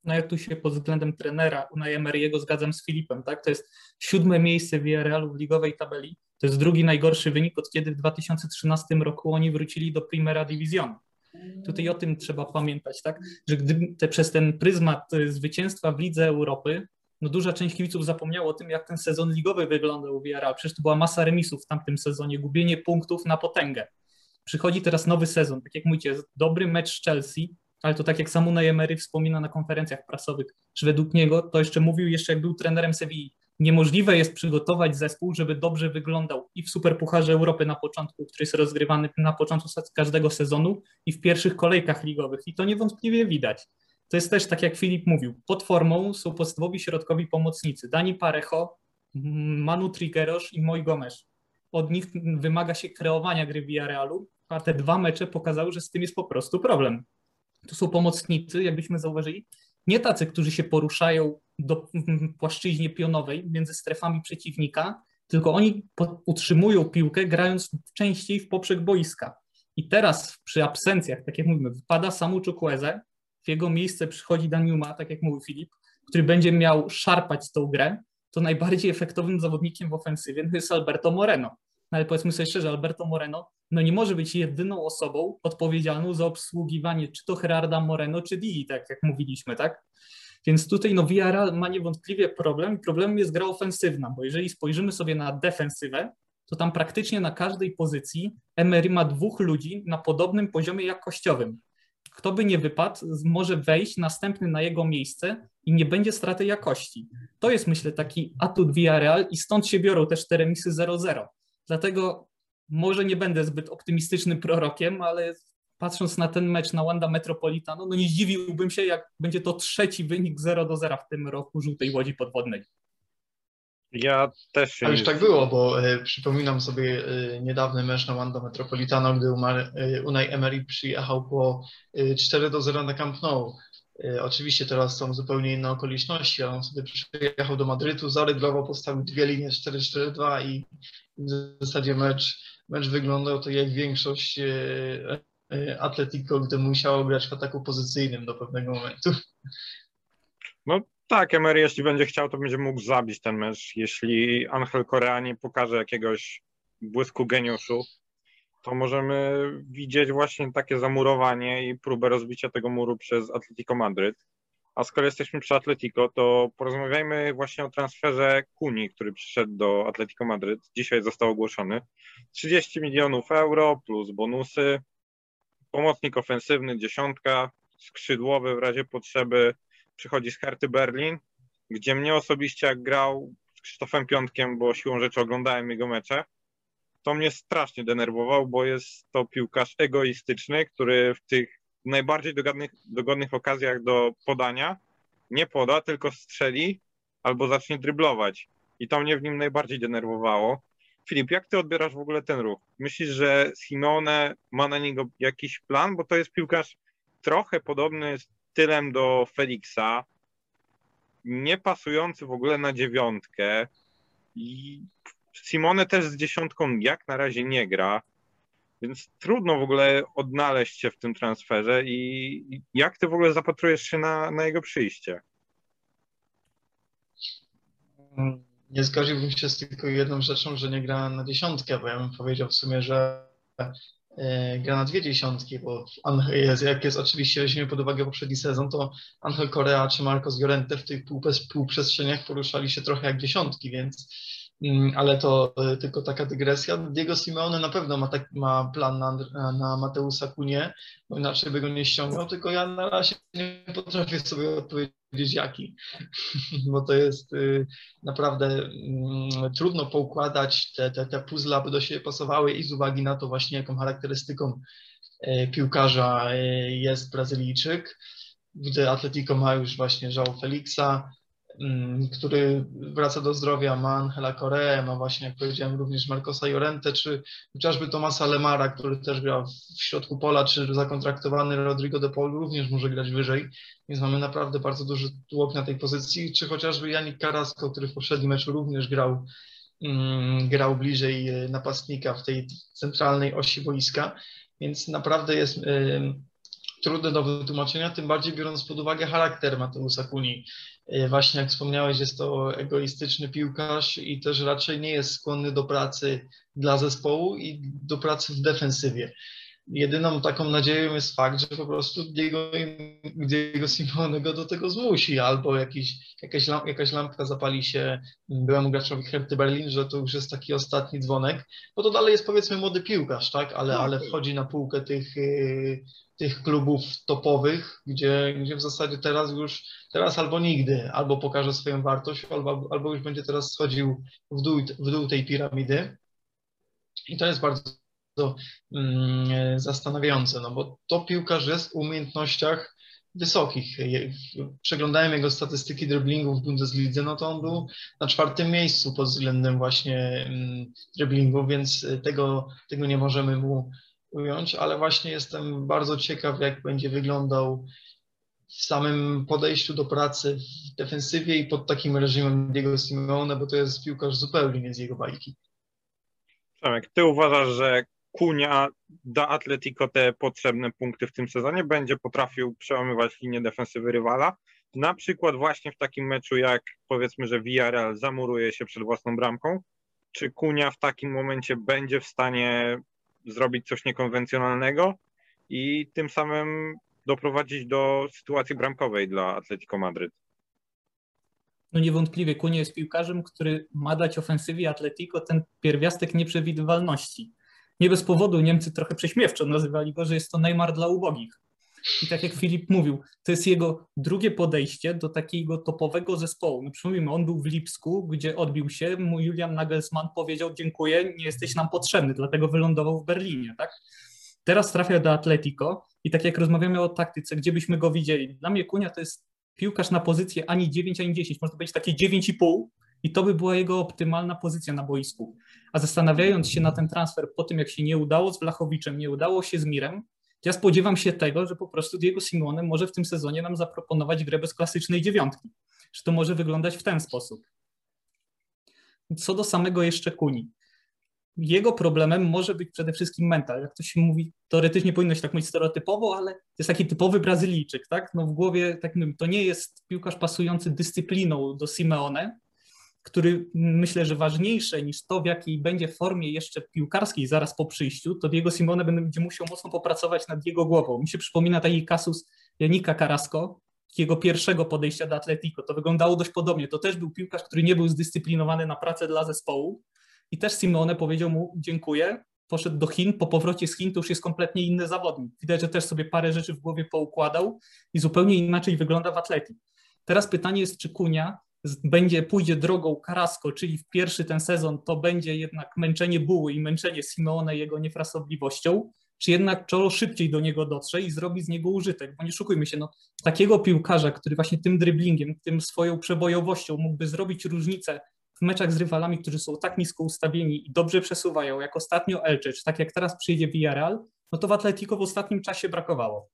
No ja tu się pod względem trenera Unai Emery'ego zgadzam z Filipem, tak? To jest siódme miejsce Villarrealu w ligowej tabeli. To jest drugi najgorszy wynik, od kiedy w dwa tysiące trzynastym roku oni wrócili do Primera División. Tutaj o tym trzeba pamiętać, tak? Że gdy te, przez ten pryzmat zwycięstwa w Lidze Europy, no duża część kibiców zapomniała o tym, jak ten sezon ligowy wyglądał u Villarreal. Przecież to była masa remisów w tamtym sezonie, gubienie punktów na potęgę. Przychodzi teraz nowy sezon, tak jak mówicie, dobry mecz z Chelsea, ale to tak jak sam Unai Emery wspomina na konferencjach prasowych, że według niego, to jeszcze mówił jeszcze jak był trenerem Sewilli, niemożliwe jest przygotować zespół, żeby dobrze wyglądał i w Superpucharze Europy na początku, który jest rozgrywany na początku każdego sezonu i w pierwszych kolejkach ligowych. I to niewątpliwie widać. To jest też, tak jak Filip mówił, pod formą są podstawowi środkowi pomocnicy. Dani Parejo, Manu Trigueros i Moi Gomes. Od nich wymaga się kreowania gry Villarrealu, a te dwa mecze pokazały, że z tym jest po prostu problem. To są pomocnicy, jakbyśmy zauważyli, nie tacy, którzy się poruszają do płaszczyźnie pionowej między strefami przeciwnika, tylko oni utrzymują piłkę, grając częściej w poprzek boiska. I teraz przy absencjach, tak jak mówimy, wypada Samu Chukwueze, w jego miejsce przychodzi Daniuma, tak jak mówił Filip, który będzie miał szarpać tą grę, to najbardziej efektownym zawodnikiem w ofensywie jest Alberto Moreno. No ale powiedzmy sobie szczerze, Alberto Moreno no nie może być jedyną osobą odpowiedzialną za obsługiwanie czy to Gerarda Moreno, czy Dili, tak jak mówiliśmy, tak? Więc tutaj no Villarreal ma niewątpliwie problem i problemem jest gra ofensywna, bo jeżeli spojrzymy sobie na defensywę, to tam praktycznie na każdej pozycji Emery ma dwóch ludzi na podobnym poziomie jakościowym. Kto by nie wypadł, może wejść następny na jego miejsce i nie będzie straty jakości. To jest, myślę, taki atut Villarreal i stąd się biorą też te remisy zero zero. Dlatego może nie będę zbyt optymistycznym prorokiem, ale patrząc na ten mecz na Wanda Metropolitano, no nie zdziwiłbym się, jak będzie to trzeci wynik zero do zera w tym roku żółtej łodzi podwodnej. Ja też się... A już tak było, bo y, przypominam sobie y, niedawny mecz na Wanda Metropolitano, gdy Umar, y, Unai Emery przyjechał po y, cztery do zera na Camp Nou. Y, oczywiście teraz są zupełnie inne okoliczności, ale on sobie przyjechał do Madrytu, zarygował, postawił dwie linie cztery cztery dwa i w zasadzie mecz, mecz wyglądał to jak większość y, y, Atletico, gdy musiało grać w ataku pozycyjnym do pewnego momentu. No. Tak, Emery, jeśli będzie chciał, to będzie mógł zabić ten mecz. Jeśli Angel Corea nie pokaże jakiegoś błysku geniuszu, to możemy widzieć właśnie takie zamurowanie i próbę rozbicia tego muru przez Atletico Madryt. A skoro jesteśmy przy Atletico, to porozmawiajmy właśnie o transferze Cuni, który przyszedł do Atletico Madryt. Dzisiaj został ogłoszony. trzydzieści milionów euro plus bonusy, pomocnik ofensywny, dziesiątka, skrzydłowy w razie potrzeby. Przychodzi z Herty Berlin, gdzie mnie osobiście, jak grał z Krzysztofem Piątkiem, bo siłą rzeczy oglądałem jego mecze, to mnie strasznie denerwował, bo jest to piłkarz egoistyczny, który w tych najbardziej dogodnych, dogodnych okazjach do podania nie poda, tylko strzeli albo zacznie dryblować. I to mnie w nim najbardziej denerwowało. Filip, jak ty odbierasz w ogóle ten ruch? Myślisz, że Simeone ma na niego jakiś plan? Bo to jest piłkarz trochę podobny stylem do Feliksa, nie pasujący w ogóle na dziewiątkę. I Simeone też z dziesiątką jak na razie nie gra, więc trudno w ogóle odnaleźć się w tym transferze. I jak ty w ogóle zapatrujesz się na, na jego przyjście? Nie zgodziłbym się z tylko jedną rzeczą, że nie gra na dziesiątkę, bo ja bym powiedział w sumie, że gra na dwie dziesiątki, bo jest, jak jest oczywiście, weźmiemy pod uwagę poprzedni sezon, to Angel Corea czy Marcos Llorente w tych półprzestrzeniach poruszali się trochę jak dziesiątki, więc ale to tylko taka dygresja. Diego Simeone na pewno ma, tak, ma plan na, na Mateusa Cunię, bo inaczej by go nie ściągnął, tylko ja na razie nie potrafię sobie odpowiedzieć jaki, bo to jest y, naprawdę y, trudno poukładać te, te, te puzzle, aby do siebie pasowały i z uwagi na to właśnie, jaką charakterystyką y, piłkarza y, jest Brazylijczyk, gdy Atletico ma już właśnie João Felixa, który wraca do zdrowia, ma Angela Coreę, ma właśnie, jak powiedziałem, również Marcosa Llorente, czy chociażby Tomasa Lemara, który też gra w środku pola, czy zakontraktowany Rodrigo De Paul również może grać wyżej, więc mamy naprawdę bardzo duży tłok na tej pozycji, czy chociażby Yannick Carrasco, który w poprzednim meczu również grał, um, grał bliżej napastnika w tej centralnej osi boiska, więc naprawdę jest... Um, trudne do wytłumaczenia, tym bardziej biorąc pod uwagę charakter Mateusa Cuni. Właśnie jak wspomniałeś, jest to egoistyczny piłkarz i też raczej nie jest skłonny do pracy dla zespołu i do pracy w defensywie. Jedyną taką nadzieją jest fakt, że po prostu Diego, Diego Simeone go do tego zmusi, albo jakiś, jakaś, lamp, jakaś lampka zapali się byłemu graczowi Herty Berlin, że to już jest taki ostatni dzwonek, bo to dalej jest, powiedzmy, młody piłkarz, tak, ale, ale wchodzi na półkę tych, tych klubów topowych, gdzie, gdzie w zasadzie teraz już, teraz albo nigdy, albo pokaże swoją wartość, albo, albo już będzie teraz schodził w dół, w dół tej piramidy i to jest bardzo To, mm, zastanawiające, no bo to piłkarz jest w umiejętnościach wysokich. Przeglądałem jego statystyki driblingu w Bundeslidze, no to on był na czwartym miejscu pod względem właśnie mm, driblingu, więc tego, tego nie możemy mu ująć, ale właśnie jestem bardzo ciekaw, jak będzie wyglądał w samym podejściu do pracy w defensywie i pod takim reżimem Diego Simeone, bo to jest piłkarz zupełnie nie z jego bajki. Przemek, ty uważasz, że Cunha da Atletico te potrzebne punkty w tym sezonie, będzie potrafił przełamywać linię defensywy rywala, na przykład właśnie w takim meczu jak powiedzmy, że Villarreal zamuruje się przed własną bramką, czy Cunha w takim momencie będzie w stanie zrobić coś niekonwencjonalnego i tym samym doprowadzić do sytuacji bramkowej dla Atletico Madryt? No niewątpliwie Cunha jest piłkarzem, który ma dać ofensywie Atletico ten pierwiastek nieprzewidywalności. Nie bez powodu Niemcy trochę prześmiewczo nazywali go, że jest to Neymar dla ubogich. I tak jak Filip mówił, to jest jego drugie podejście do takiego topowego zespołu. No przypomnijmy, on był w Lipsku, gdzie odbił się, mu Julian Nagelsmann powiedział: dziękuję, nie jesteś nam potrzebny, dlatego wylądował w Berlinie. Tak? Teraz trafia do Atletico i tak jak rozmawiamy o taktyce, gdzie byśmy go widzieli. Dla mnie Cunha to jest piłkarz na pozycję ani dziewięć, ani dziesięć, można powiedzieć takie dziewięć i pół. I to by była jego optymalna pozycja na boisku. A zastanawiając się na ten transfer po tym, jak się nie udało z Vlahoviczem, nie udało się z Mirem, ja spodziewam się tego, że po prostu Diego Simeone może w tym sezonie nam zaproponować grę bez klasycznej dziewiątki. Że to może wyglądać w ten sposób. Co do samego jeszcze Cuni. Jego problemem może być przede wszystkim mental. Jak to się mówi, teoretycznie powinno się tak mówić stereotypowo, ale to jest taki typowy Brazylijczyk, tak? No w głowie, tak mówię, to nie jest piłkarz pasujący dyscypliną do Simeone, który myślę, że ważniejsze niż to, w jakiej będzie formie jeszcze piłkarskiej zaraz po przyjściu, to Diego Simeone będzie musiał mocno popracować nad jego głową. Mi się przypomina taki kasus Janika Carrasco, jego pierwszego podejścia do Atletico. To wyglądało dość podobnie. To też był piłkarz, który nie był zdyscyplinowany na pracę dla zespołu i też Simeone powiedział mu dziękuję, poszedł do Chin, po powrocie z Chin to już jest kompletnie inny zawodnik. Widać, że też sobie parę rzeczy w głowie poukładał i zupełnie inaczej wygląda w Atletico. Teraz pytanie jest, czy Cunha będzie, pójdzie drogą Carrasco, czyli w pierwszy ten sezon to będzie jednak męczenie buły i męczenie Simeone jego niefrasobliwością, czy jednak Cholo szybciej do niego dotrze i zrobi z niego użytek, bo nie szukujmy się, no, takiego piłkarza, który właśnie tym driblingiem, tym swoją przebojowością mógłby zrobić różnicę w meczach z rywalami, którzy są tak nisko ustawieni i dobrze przesuwają, jak ostatnio Elche, czy tak jak teraz przyjdzie Villarreal, no to w Atletico w ostatnim czasie brakowało.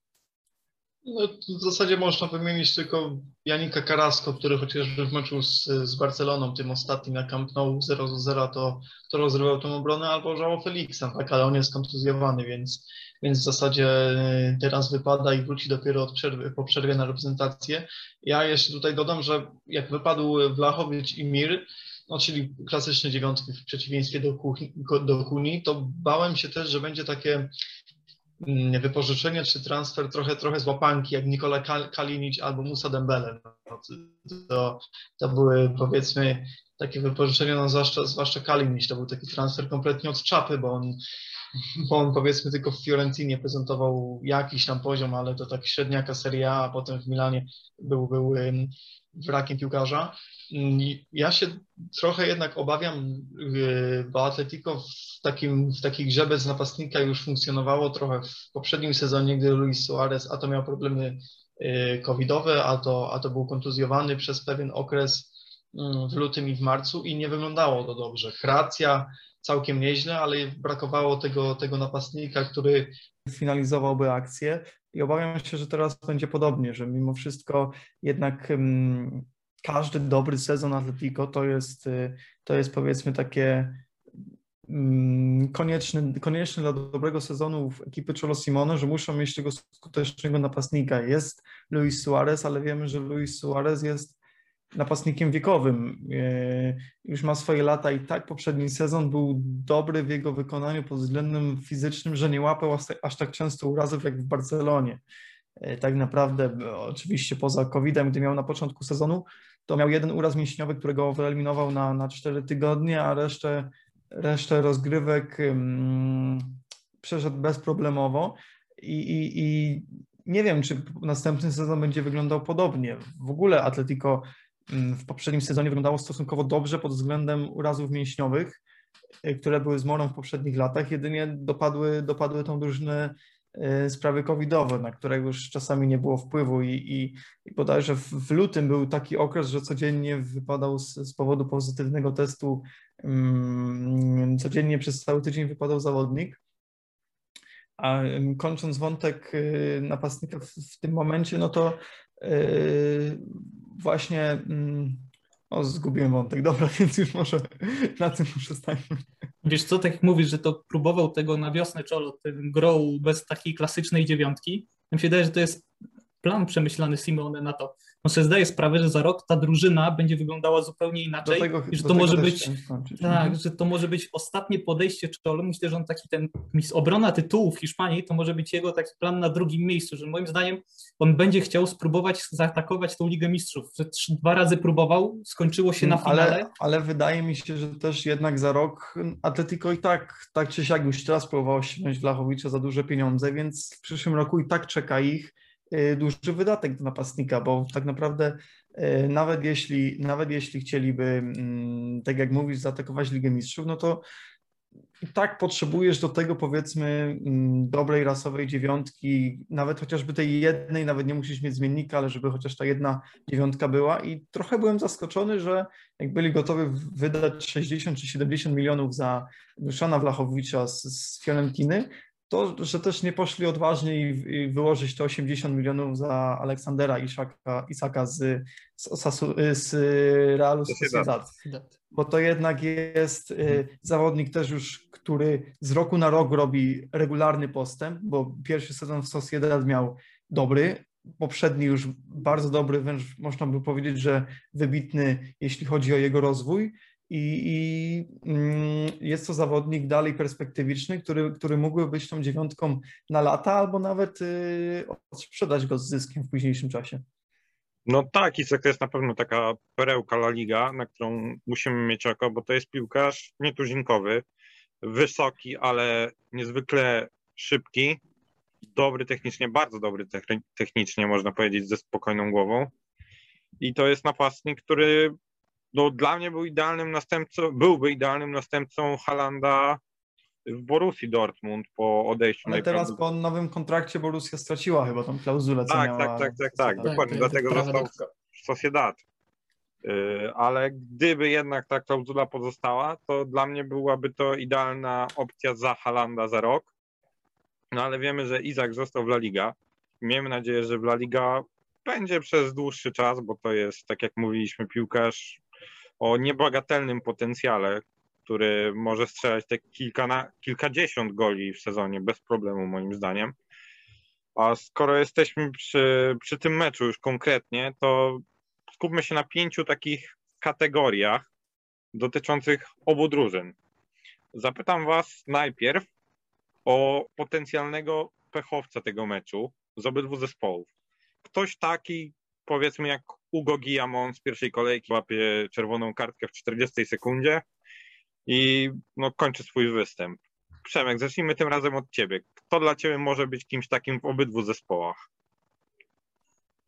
No, w zasadzie można wymienić tylko Janika Carrasco, który chociażby w meczu z, z Barceloną, tym ostatnim na Camp Nou zero do zera, to, to rozrywał tą obronę, albo João Felixa, tak, ale on jest kontuzjowany, więc, więc w zasadzie teraz wypada i wróci dopiero od przerwy, po przerwie na reprezentację. Ja jeszcze tutaj dodam, że jak wypadł Vlahović i Mir, no, czyli klasyczne dziewiątki w przeciwieństwie do, do Cuni, to bałem się też, że będzie takie wypożyczenie czy transfer trochę, trochę z łapanki, jak Nikola Kalinić albo Musa Dembele. To, to były, powiedzmy, takie wypożyczenia, no zwłaszcza, zwłaszcza Kalinić, to był taki transfer kompletnie od czapy, bo on, bo on powiedzmy tylko w Fiorentinie prezentował jakiś tam poziom, ale to tak średniaka Serie A, a potem w Milanie był, był wrakiem piłkarza. Ja się trochę jednak obawiam, bo Atletico w, takim, w takiej grze bez napastnika już funkcjonowało trochę w poprzednim sezonie, gdy Luis Suárez, a to miał problemy covidowe, a to, a to był kontuzjowany przez pewien okres w lutym i w marcu i nie wyglądało to dobrze. Kreacja całkiem nieźle, ale brakowało tego, tego napastnika, który finalizowałby akcję i obawiam się, że teraz będzie podobnie, że mimo wszystko jednak hmm, każdy dobry sezon Atletico to jest, to jest powiedzmy takie hmm, konieczne, konieczne dla dobrego sezonu w ekipy Cholo Simeone, że muszą mieć tego skutecznego napastnika. Jest Luis Suárez, ale wiemy, że Luis Suárez jest napastnikiem wiekowym, już ma swoje lata i tak poprzedni sezon był dobry w jego wykonaniu pod względem fizycznym, że nie łapał aż tak często urazów jak w Barcelonie. Tak naprawdę oczywiście poza kowidem, gdy miał na początku sezonu, to miał jeden uraz mięśniowy, którego wyeliminował na, na cztery tygodnie, a resztę, resztę rozgrywek hmm, przeszedł bezproblemowo i, i, i nie wiem, czy następny sezon będzie wyglądał podobnie. W ogóle Atletico w poprzednim sezonie wyglądało stosunkowo dobrze pod względem urazów mięśniowych, które były zmorą w poprzednich latach. Jedynie dopadły, dopadły tą drużynę sprawy covidowe, na które już czasami nie było wpływu i, i, i bodajże w, w lutym był taki okres, że codziennie wypadał z, z powodu pozytywnego testu, um, codziennie przez cały tydzień wypadał zawodnik. A kończąc wątek napastnika w, w tym momencie, no to yy, właśnie, o, zgubiłem wątek, dobra, więc już może na tym przestańmy. Wiesz co, tak jak mówisz, że to próbował tego na wiosnę Cholo, ten grow bez takiej klasycznej dziewiątki, mi się wydaje, że to jest plan przemyślany Simeone na to. On sobie zdaje sprawę, że za rok ta drużyna będzie wyglądała zupełnie inaczej, tego, i że to może być tak, że to może być ostatnie podejście Cholo. Myślę, że on taki ten obrona tytułu w Hiszpanii, to może być jego taki plan na drugim miejscu, że moim zdaniem on będzie chciał spróbować zaatakować tą Ligę Mistrzów, że trzy, dwa razy próbował, skończyło się na finale. Ale, ale wydaje mi się, że też jednak za rok Atletico i tak, tak czy siak już teraz próbował ściągnąć Vlachowicza za duże pieniądze, więc w przyszłym roku i tak czeka ich duży wydatek dla napastnika, bo tak naprawdę nawet jeśli, nawet jeśli chcieliby, tak jak mówisz, zaatakować Ligę Mistrzów, no to i tak potrzebujesz do tego, powiedzmy, dobrej rasowej dziewiątki, nawet chociażby tej jednej, nawet nie musisz mieć zmiennika, ale żeby chociaż ta jedna dziewiątka była i trochę byłem zaskoczony, że jak byli gotowi wydać sześćdziesiąt czy siedemdziesiąt milionów za Duszana Vlachowicza z, z Fiorentiny, to, że też nie poszli odważnie i wyłożyć te osiemdziesiąt milionów za Aleksandera Isaka, Isaka z, z, z Realu Sociedad. Bo to jednak jest y, zawodnik też już, który z roku na rok robi regularny postęp, bo pierwszy sezon w Sociedad miał dobry, poprzedni już bardzo dobry, wręcz można by powiedzieć, że wybitny, jeśli chodzi o jego rozwój. I, i jest to zawodnik dalej perspektywiczny, który, który mógłby być tą dziewiątką na lata albo nawet y, odsprzedać go z zyskiem w późniejszym czasie. No tak, i to jest na pewno taka perełka La Liga, na którą musimy mieć oko, bo to jest piłkarz nietuzinkowy, wysoki, ale niezwykle szybki, dobry technicznie, bardzo dobry technicznie, można powiedzieć, ze spokojną głową. I to jest napastnik, który no, dla mnie był idealnym następcą, byłby idealnym następcą Haalanda w Borussii Dortmund po odejściu. Ale teraz po nowym kontrakcie Borussia straciła chyba tą klauzulę, co tak, miała... tak, tak, tak, tak, dokładnie, tak, dlatego został w Sociedad. Yy, ale gdyby jednak ta klauzula pozostała, to dla mnie byłaby to idealna opcja za Haalanda za rok. No ale wiemy, że Izak został w La Liga. Miejmy nadzieję, że w La Liga będzie przez dłuższy czas, bo to jest, tak jak mówiliśmy, piłkarz o niebagatelnym potencjale, który może strzelać te kilkana, kilkadziesiąt goli w sezonie bez problemu, moim zdaniem. A skoro jesteśmy przy, przy tym meczu już konkretnie, to skupmy się na pięciu takich kategoriach, dotyczących obu drużyn. Zapytam Was najpierw o potencjalnego pechowca tego meczu z obydwu zespołów. Ktoś taki, powiedzmy jak Ugo Guillamon z pierwszej kolejki, łapie czerwoną kartkę w czterdziestej sekundzie i no, kończy swój występ. Przemek, zacznijmy tym razem od Ciebie. Kto dla Ciebie może być kimś takim w obydwu zespołach?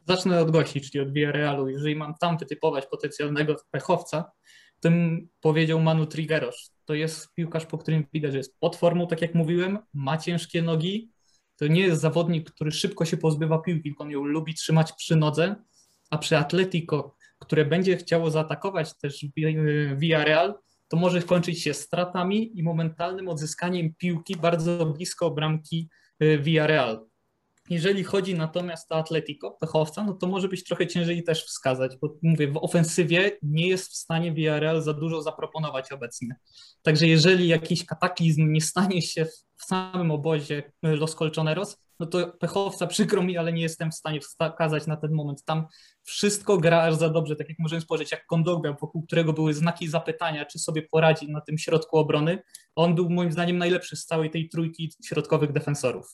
Zacznę od gości, czyli od Villarrealu. Jeżeli mam tam wytypować potencjalnego pechowca, tym powiedział Manu Trigueros. To jest piłkarz, po którym widać, że jest pod formą, tak jak mówiłem, ma ciężkie nogi. To nie jest zawodnik, który szybko się pozbywa piłki, tylko on ją lubi trzymać przy nodze, a przy Atletico, które będzie chciało zaatakować też Villarreal, to może kończyć się stratami i momentalnym odzyskaniem piłki bardzo blisko bramki Villarreal. Jeżeli chodzi natomiast o Atletico, pechowca, no to może być trochę ciężej też wskazać, bo mówię, w ofensywie nie jest w stanie Villarreal za dużo zaproponować obecnie. Także jeżeli jakiś kataklizm nie stanie się w samym obozie Los Colchoneros, no to pechowca, przykro mi, ale nie jestem w stanie wskazać na ten moment. Tam wszystko gra aż za dobrze, tak jak możemy spojrzeć, jak Kondogbia, wokół którego były znaki zapytania, czy sobie poradzi na tym środku obrony. On był moim zdaniem najlepszy z całej tej trójki środkowych defensorów.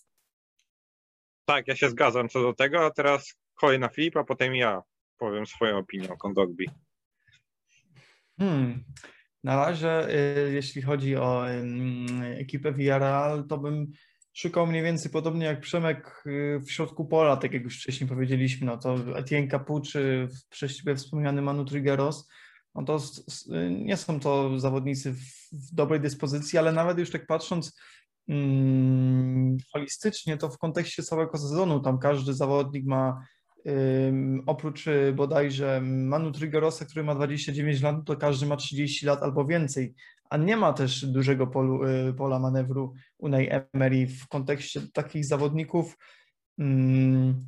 Tak, ja się zgadzam co do tego, a teraz kolej na Filipa, potem ja powiem swoją opinię o Kondogbii. Hmm. Na razie, jeśli chodzi o ekipę Villarreal, to bym szukał mniej więcej podobnie jak Przemek w środku pola, tak jak już wcześniej powiedzieliśmy, no to Etienne Capoue czy wcześniej wspomniany Manu Trigueros, no to nie są to zawodnicy w dobrej dyspozycji, ale nawet już tak patrząc Hmm, holistycznie, to w kontekście całego sezonu tam każdy zawodnik ma um, oprócz bodajże Manu Triguerosa, który ma dwadzieścia dziewięć lat, to każdy ma trzydzieści lat albo więcej, a nie ma też dużego polu, pola manewru Unai Emery w kontekście takich zawodników um,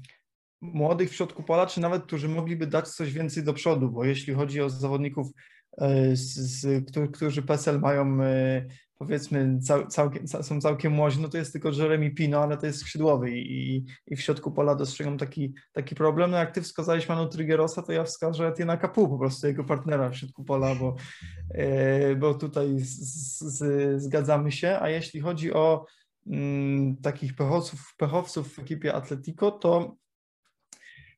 młodych w środku pola, czy nawet którzy mogliby dać coś więcej do przodu, bo jeśli chodzi o zawodników, z, z, którzy P S L mają, powiedzmy, cał, całkiem, są całkiem młodzi, no to jest tylko Jeremy Pino, ale to jest skrzydłowy i, i w środku pola dostrzegam taki, taki problem. No jak ty wskazałeś Manu Triguerosa, to ja wskażę Etienne'a Capoue, po prostu jego partnera w środku pola, bo, bo tutaj z, z, z, zgadzamy się. A jeśli chodzi o m, takich pechowców, pechowców w ekipie Atletico, to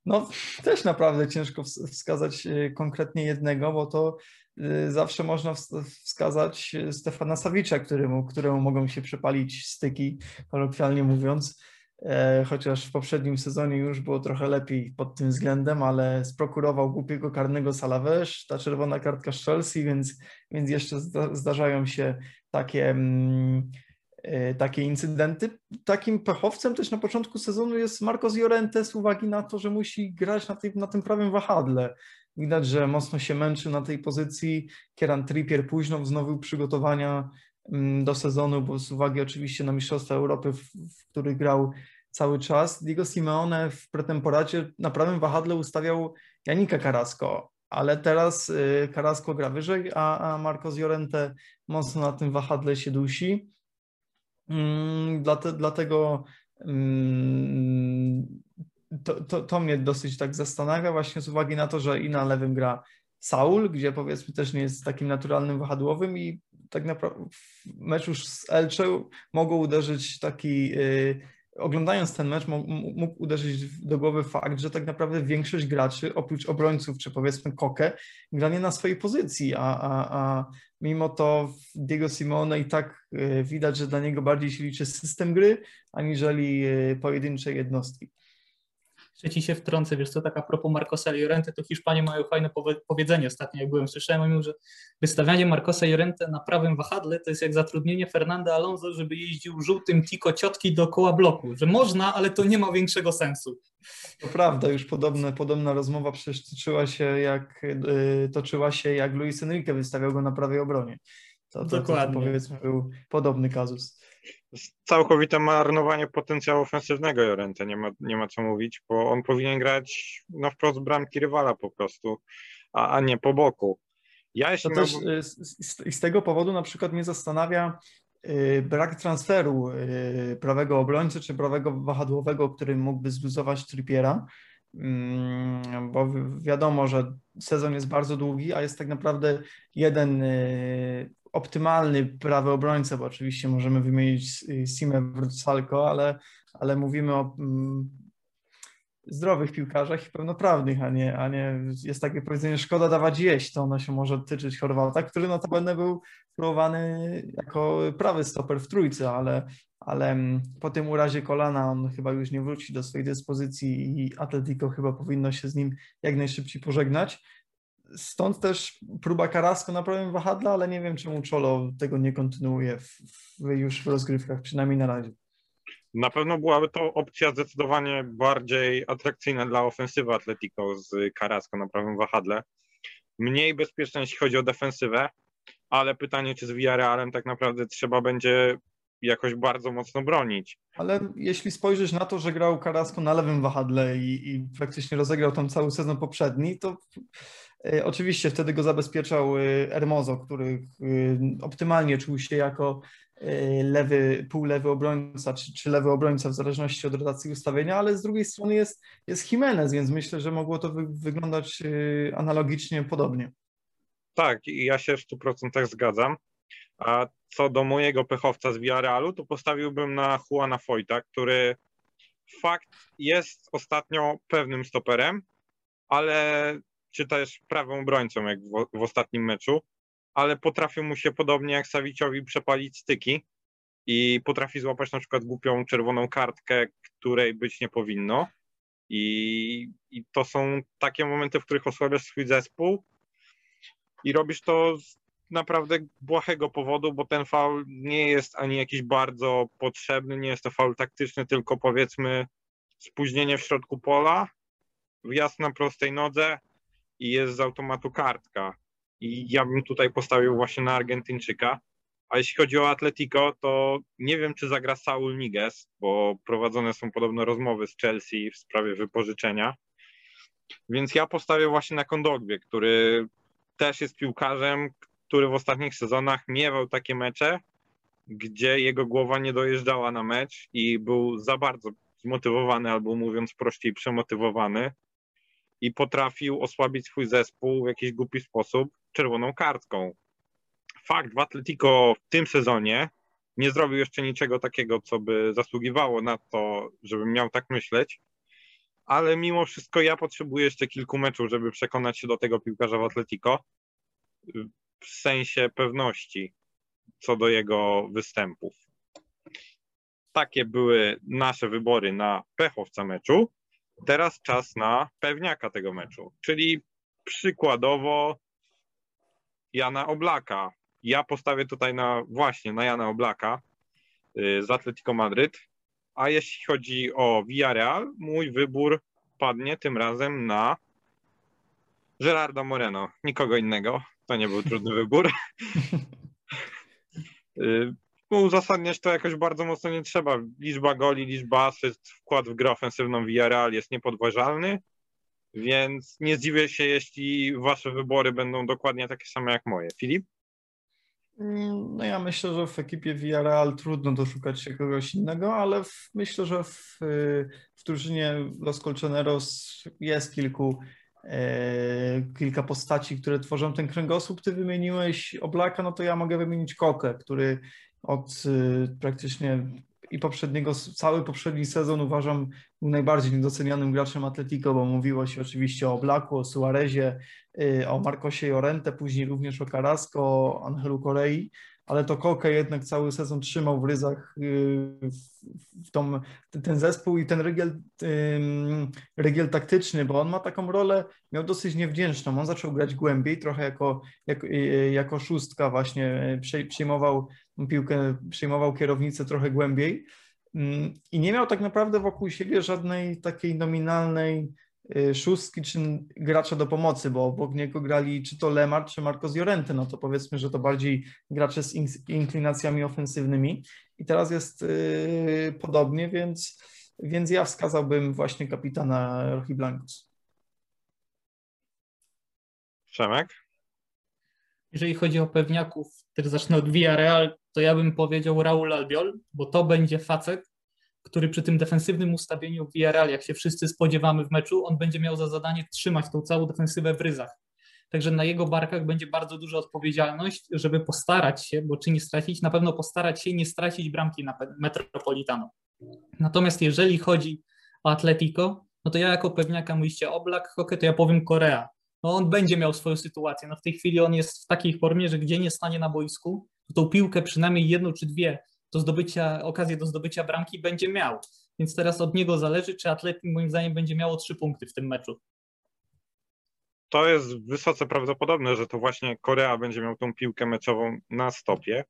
no też naprawdę ciężko wskazać konkretnie jednego, bo to zawsze można wskazać Stefana Sawicza, któremu, któremu mogą się przepalić styki, kolokwialnie mówiąc, chociaż w poprzednim sezonie już było trochę lepiej pod tym względem, ale sprokurował głupiego karnego Salavés, ta czerwona kartka z Chelsea, więc, więc jeszcze zdarzają się takie... takie incydenty. Takim pechowcem też na początku sezonu jest Marcos Llorente z uwagi na to, że musi grać na, tej, na tym prawym wahadle. Widać, że mocno się męczy na tej pozycji. Kieran Trippier późno wznowił przygotowania do sezonu, bo z uwagi oczywiście na Mistrzostwa Europy, w, w których grał cały czas. Diego Simeone w pretemporacie na prawym wahadle ustawiał Janika Carrasco, ale teraz Carrasco gra wyżej, a, a Marcos Llorente mocno na tym wahadle się dusi. Dlate, dlatego to, to, to mnie dosyć tak zastanawia właśnie z uwagi na to, że i na lewym gra Saul, gdzie powiedzmy też nie jest takim naturalnym wahadłowym i tak naprawdę w meczu z Elche mogło uderzyć taki, yy, oglądając ten mecz mógł, mógł uderzyć do głowy fakt, że tak naprawdę większość graczy oprócz obrońców czy powiedzmy Koke gra nie na swojej pozycji, a, a, a mimo to Diego Simeone i tak widać, że dla niego bardziej się liczy system gry, aniżeli pojedyncze jednostki. Jeszcze ci się wtrącę, wiesz co, tak a propos Marcosa Llorente, to Hiszpanie mają fajne powiedzenie ostatnio, jak byłem, słyszałem, mówił, że wystawianie Marcosa Llorente na prawym wahadle to jest jak zatrudnienie Fernanda Alonso, żeby jeździł żółtym tiko ciotki dookoła bloku, że można, ale to nie ma większego sensu. To prawda, już podobne, podobna rozmowa przecież toczyła się, jak, yy, toczyła się jak Luis Enrique wystawiał go na prawej obronie. To, to, Dokładnie. To, to powiedzmy był podobny kazus. Całkowite marnowanie potencjału ofensywnego Llorente, nie ma, nie ma co mówić, bo on powinien grać na wprost bramki rywala po prostu, a, a nie po boku. Ja jeśli też miałbym... z, z tego powodu na przykład mnie zastanawia yy, brak transferu yy, prawego obrońcy czy prawego wahadłowego, który mógłby zluzować Trippiera, bo wiadomo, że sezon jest bardzo długi, a jest tak naprawdę jeden optymalny prawy obrońca, bo oczywiście możemy wymienić Simę Wrocalko, ale, ale mówimy o zdrowych piłkarzach i pełnoprawnych, a nie, a nie jest takie powiedzenie, szkoda dawać jeść, to ono się może tyczyć Chorwata, który notabene był próbowany jako prawy stoper w trójce, ale, ale po tym urazie kolana on chyba już nie wróci do swojej dyspozycji i Atletico chyba powinno się z nim jak najszybciej pożegnać. Stąd też próba Carrasco na prawym wahadle, ale nie wiem, czemu Cholo tego nie kontynuuje w, w, już w rozgrywkach, przynajmniej na razie. Na pewno byłaby to opcja zdecydowanie bardziej atrakcyjna dla ofensywy Atletico z Carrasco na prawym wahadle. Mniej bezpieczna, jeśli chodzi o defensywę, ale pytanie, czy z Villarrealem tak naprawdę trzeba będzie jakoś bardzo mocno bronić. Ale jeśli spojrzysz na to, że grał Carrasco na lewym wahadle i, i praktycznie rozegrał tam cały sezon poprzedni, to y, oczywiście wtedy go zabezpieczał y, Hermoso, który y, optymalnie czuł się jako lewy, półlewy obrońca, czy, czy lewy obrońca w zależności od rotacji ustawienia, ale z drugiej strony jest, jest Jimenez, więc myślę, że mogło to wy, wyglądać analogicznie podobnie. Tak, ja się w stu procentach zgadzam. A co do mojego pechowca z Villarrealu, to postawiłbym na Juana Foyta, który fakt jest ostatnio pewnym stoperem, ale czy też prawym obrońcą, jak w, w ostatnim meczu, ale potrafił mu się podobnie jak Saviciowi przepalić styki i potrafi złapać na przykład głupią czerwoną kartkę, której być nie powinno. I, i to są takie momenty, w których osłabiasz swój zespół i robisz to z naprawdę błahego powodu, bo ten faul nie jest ani jakiś bardzo potrzebny, nie jest to faul taktyczny, tylko powiedzmy spóźnienie w środku pola, wjazd na prostej nodze i jest z automatu kartka. I ja bym tutaj postawił właśnie na Argentyńczyka. A jeśli chodzi o Atletico, to nie wiem, czy zagra Saúl Ñíguez, bo prowadzone są podobno rozmowy z Chelsea w sprawie wypożyczenia. Więc ja postawię właśnie na Kondogbię, który też jest piłkarzem, który w ostatnich sezonach miewał takie mecze, gdzie jego głowa nie dojeżdżała na mecz i był za bardzo zmotywowany, albo mówiąc prościej, przemotywowany. I potrafił osłabić swój zespół w jakiś głupi sposób czerwoną kartką. Fakt, w Atletico w tym sezonie nie zrobił jeszcze niczego takiego, co by zasługiwało na to, żebym miał tak myśleć, ale mimo wszystko ja potrzebuję jeszcze kilku meczów, żeby przekonać się do tego piłkarza w Atletico w sensie pewności co do jego występów. Takie były nasze wybory na pechowca meczu. Teraz czas na pewniaka tego meczu, czyli przykładowo Jana Oblaka. Ja postawię tutaj na właśnie na Jana Oblaka z Atletico Madryt, a jeśli chodzi o Villarreal, mój wybór padnie tym razem na Gerardo Moreno. Nikogo innego, to nie był trudny wybór. Uzasadniać to jakoś bardzo mocno nie trzeba. Liczba goli, liczba asyst, wkład w grę ofensywną Villarreal jest niepodważalny, więc nie zdziwię się, jeśli wasze wybory będą dokładnie takie same jak moje. Filip? No ja myślę, że w ekipie Villarreal trudno doszukać się kogoś innego, ale w, myślę, że w, w drużynie Los Colchoneros jest kilku kilka postaci, które tworzą ten kręgosłup. Ty wymieniłeś Oblaka, no to ja mogę wymienić Kokę, który od praktycznie i poprzedniego, cały poprzedni sezon uważam był najbardziej niedocenianym graczem Atletico, bo mówiło się oczywiście o Blaku, o Suarezie, o Marcosie Llorente, później również o Carrasco, o Angelu Corei, ale to Koke jednak cały sezon trzymał w ryzach w tą, ten zespół i ten rygiel, rygiel taktyczny, bo on ma taką rolę, miał dosyć niewdzięczną. On zaczął grać głębiej, trochę jako, jako, jako szóstka właśnie przejmował piłkę, przejmował kierownicę trochę głębiej i nie miał tak naprawdę wokół siebie żadnej takiej nominalnej szóstki czy gracza do pomocy, bo obok niego grali czy to Lemar, czy Marcos Llorente, no to powiedzmy, że to bardziej gracze z inklinacjami ofensywnymi i teraz jest yy, podobnie, więc, więc ja wskazałbym właśnie kapitana Rojiblancos. Przemek? Jeżeli chodzi o pewniaków, których zacznę od Villarreal, to ja bym powiedział Raúl Albiol, bo to będzie facet, który przy tym defensywnym ustawieniu w Villarreal, jak się wszyscy spodziewamy w meczu, on będzie miał za zadanie trzymać tą całą defensywę w ryzach. Także na jego barkach będzie bardzo duża odpowiedzialność, żeby postarać się, bo czy nie stracić, na pewno postarać się nie stracić bramki na Metropolitano. Natomiast jeżeli chodzi o Atletico, no to ja jako pewniaka mówicie Oblak, Koke, to ja powiem Korea. No on będzie miał swoją sytuację. No w tej chwili on jest w takiej formie, że gdzie nie stanie na boisku, to tą piłkę przynajmniej jedną czy dwie do zdobycia, okazję do zdobycia bramki będzie miał. Więc teraz od niego zależy, czy Atletico moim zdaniem będzie miało trzy punkty w tym meczu. To jest wysoce prawdopodobne, że to właśnie Korea będzie miał tą piłkę meczową na stopie.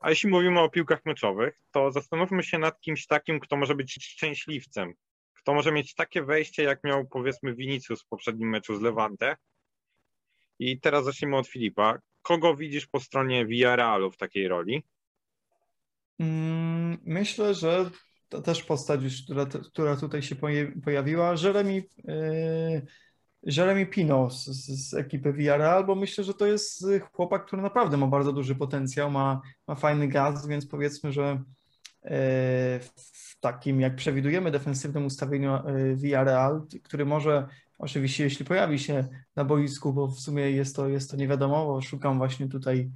A jeśli mówimy o piłkach meczowych, to zastanówmy się nad kimś takim, kto może być szczęśliwcem. Kto może mieć takie wejście, jak miał powiedzmy Vinicius w poprzednim meczu z Levante. I teraz zacznijmy od Filipa. Kogo widzisz po stronie Villarrealu w takiej roli? Myślę, że to też postać, która, która tutaj się pojawiła, Jeremy, yy, Jeremy Pino z, z ekipy Villarreal, bo myślę, że to jest chłopak, który naprawdę ma bardzo duży potencjał, ma, ma fajny gaz, więc powiedzmy, że yy, takim, jak przewidujemy, defensywnym ustawieniu Villarreal, który może, oczywiście jeśli pojawi się na boisku, bo w sumie jest to, jest to nie wiadomo, bo szukam właśnie tutaj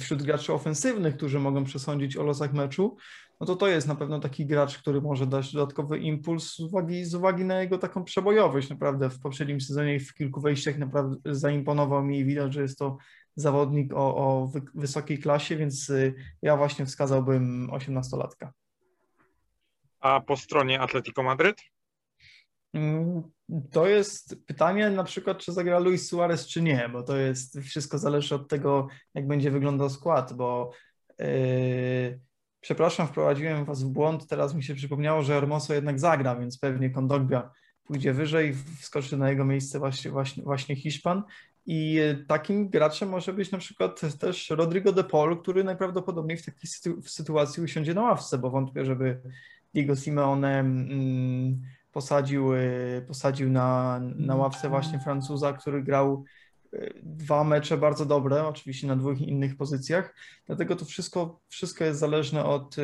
wśród graczy ofensywnych, którzy mogą przesądzić o losach meczu, no to to jest na pewno taki gracz, który może dać dodatkowy impuls z uwagi, z uwagi na jego taką przebojowość. Naprawdę w poprzednim sezonie w kilku wejściach naprawdę zaimponował mi i widać, że jest to zawodnik o, o wysokiej klasie, więc ja właśnie wskazałbym osiemnastolatka. A po stronie Atletico Madryt? To jest pytanie na przykład, czy zagra Luis Suárez, czy nie, bo to jest, wszystko zależy od tego, jak będzie wyglądał skład, bo yy, przepraszam, wprowadziłem Was w błąd, teraz mi się przypomniało, że Hermoso jednak zagra, więc pewnie Kondogbia pójdzie wyżej, wskoczy na jego miejsce właśnie, właśnie, właśnie Hiszpan i takim graczem może być na przykład też Rodrigo De Paul, który najprawdopodobniej w takiej sytu- w sytuacji usiądzie na ławce, bo wątpię, żeby Diego Simeone mm, posadził, posadził na, na ławce właśnie Francuza, który grał dwa mecze bardzo dobre, oczywiście na dwóch innych pozycjach, dlatego to wszystko, wszystko jest zależne od,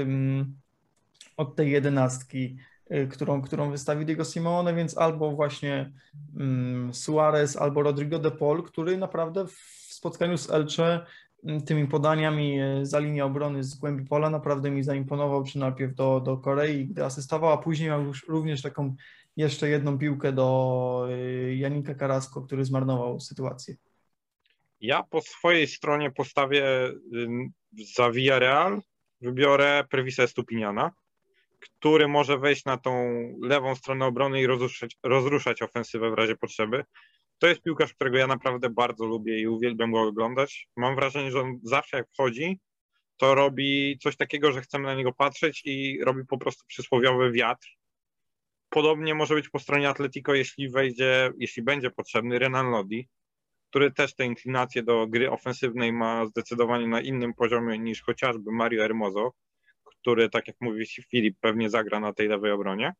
od tej jedenastki, którą, którą wystawi Diego Simeone, więc albo właśnie um, Suarez, albo Rodrigo de Paul, który naprawdę w spotkaniu z Elche tymi podaniami za linię obrony z głębi pola naprawdę mi zaimponował, czy najpierw do, do Korei, gdy asystował, a później miał już również taką jeszcze jedną piłkę do Janika Carrasco, który zmarnował sytuację. Ja po swojej stronie postawię za Villarreal, wybiorę Pervisa Estupiniana, który może wejść na tą lewą stronę obrony i rozruszać, rozruszać ofensywę w razie potrzeby. To jest piłkarz, którego ja naprawdę bardzo lubię i uwielbiam go oglądać. Mam wrażenie, że on zawsze jak wchodzi, to robi coś takiego, że chcemy na niego patrzeć i robi po prostu przysłowiowy wiatr. Podobnie może być po stronie Atletico, jeśli wejdzie, jeśli będzie potrzebny Renan Lodi, który też te inklinacje do gry ofensywnej ma zdecydowanie na innym poziomie niż chociażby Mario Hermoso, który, tak jak mówi Filip, pewnie zagra na tej lewej obronie.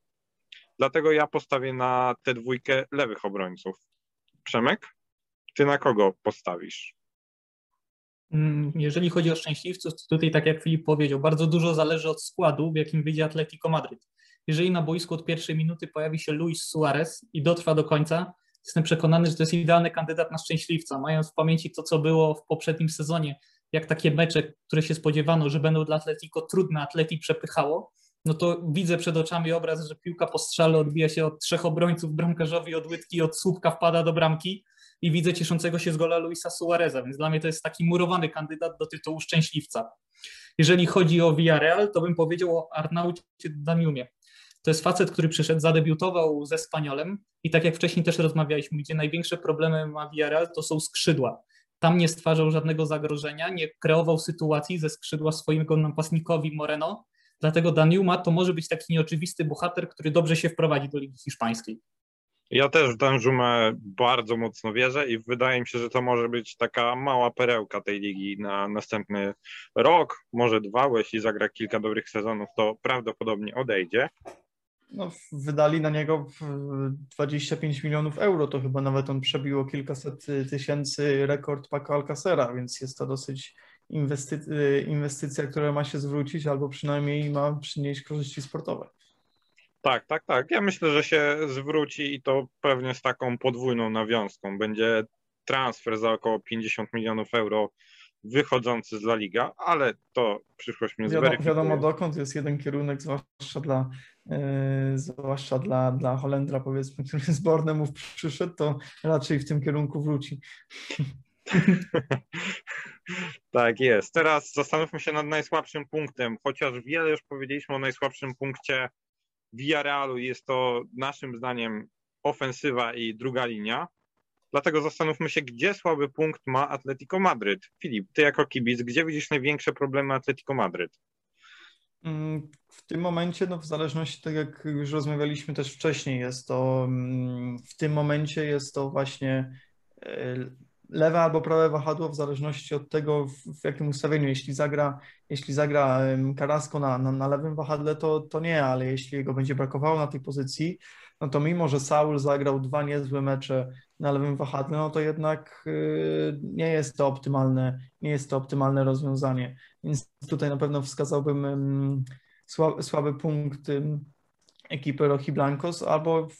Dlatego ja postawię na tę dwójkę lewych obrońców. Przemek, ty na kogo postawisz? Jeżeli chodzi o szczęśliwców, to tutaj, tak jak Filip powiedział, bardzo dużo zależy od składu, w jakim wyjdzie Atletico Madryt. Jeżeli na boisku od pierwszej minuty pojawi się Luis Suarez i dotrwa do końca, jestem przekonany, że to jest idealny kandydat na szczęśliwca, mając w pamięci to, co było w poprzednim sezonie, jak takie mecze, które się spodziewano, że będą dla Atletico trudne, Atleti przepychało, no to widzę przed oczami obraz, że piłka po strzale odbija się od trzech obrońców, bramkarzowi od łydki, od słupka wpada do bramki i widzę cieszącego się z gola Luisa Suareza, więc dla mnie to jest taki murowany kandydat do tytułu szczęśliwca. Jeżeli chodzi o Villarreal, to bym powiedział o Arnaucie Daniumie. To jest facet, który przyszedł, zadebiutował ze Espanyolem i tak jak wcześniej też rozmawialiśmy, gdzie największe problemy ma Villarreal, to są skrzydła. Tam nie stwarzał żadnego zagrożenia, nie kreował sytuacji ze skrzydła swojego napastnikowi Moreno. Dlatego Daniuma to może być taki nieoczywisty bohater, który dobrze się wprowadzi do Ligi Hiszpańskiej. Ja też w Daniumę bardzo mocno wierzę i wydaje mi się, że to może być taka mała perełka tej ligi na następny rok, może dwa, bo jeśli zagra kilka dobrych sezonów, to prawdopodobnie odejdzie. No, wydali na niego dwadzieścia pięć milionów euro, to chyba nawet on przebiło kilkaset tysięcy rekord Paco Alcacera, więc jest to dosyć inwestycja, inwestycja, która ma się zwrócić albo przynajmniej ma przynieść korzyści sportowe. Tak, tak, tak. Ja myślę, że się zwróci i to pewnie z taką podwójną nawiązką. Będzie transfer za około pięćdziesiąt milionów euro wychodzący z La Liga, ale to przyszłość mnie zweryfikuje. Wiadomo, wiadomo dokąd, jest jeden kierunek, zwłaszcza dla yy, zwłaszcza dla, dla Holendra, powiedzmy, który z Bornemów przyszedł, to raczej w tym kierunku wróci. Tak jest. Teraz zastanówmy się nad najsłabszym punktem, chociaż wiele już powiedzieliśmy o najsłabszym punkcie Villarrealu. Jest to naszym zdaniem ofensywa i druga linia. Dlatego zastanówmy się, gdzie słaby punkt ma Atletico Madryt. Filip, ty jako kibic, gdzie widzisz największe problemy Atletico Madryt? W tym momencie, no w zależności, tak jak już rozmawialiśmy też wcześniej, jest to w tym momencie jest to właśnie lewe albo prawe wahadło, w zależności od tego, w jakim ustawieniu. Jeśli zagra, jeśli zagra Carrasco na, na, na lewym wahadle, to, to nie, ale jeśli jego będzie brakowało na tej pozycji, no to mimo że Saul zagrał dwa niezłe mecze na lewym wahadle, no to jednak yy, nie jest to optymalne, nie jest to optymalne rozwiązanie. Więc tutaj na pewno wskazałbym ym, sła, słaby punkt ym, ekipy Rochi Blancos, albo w,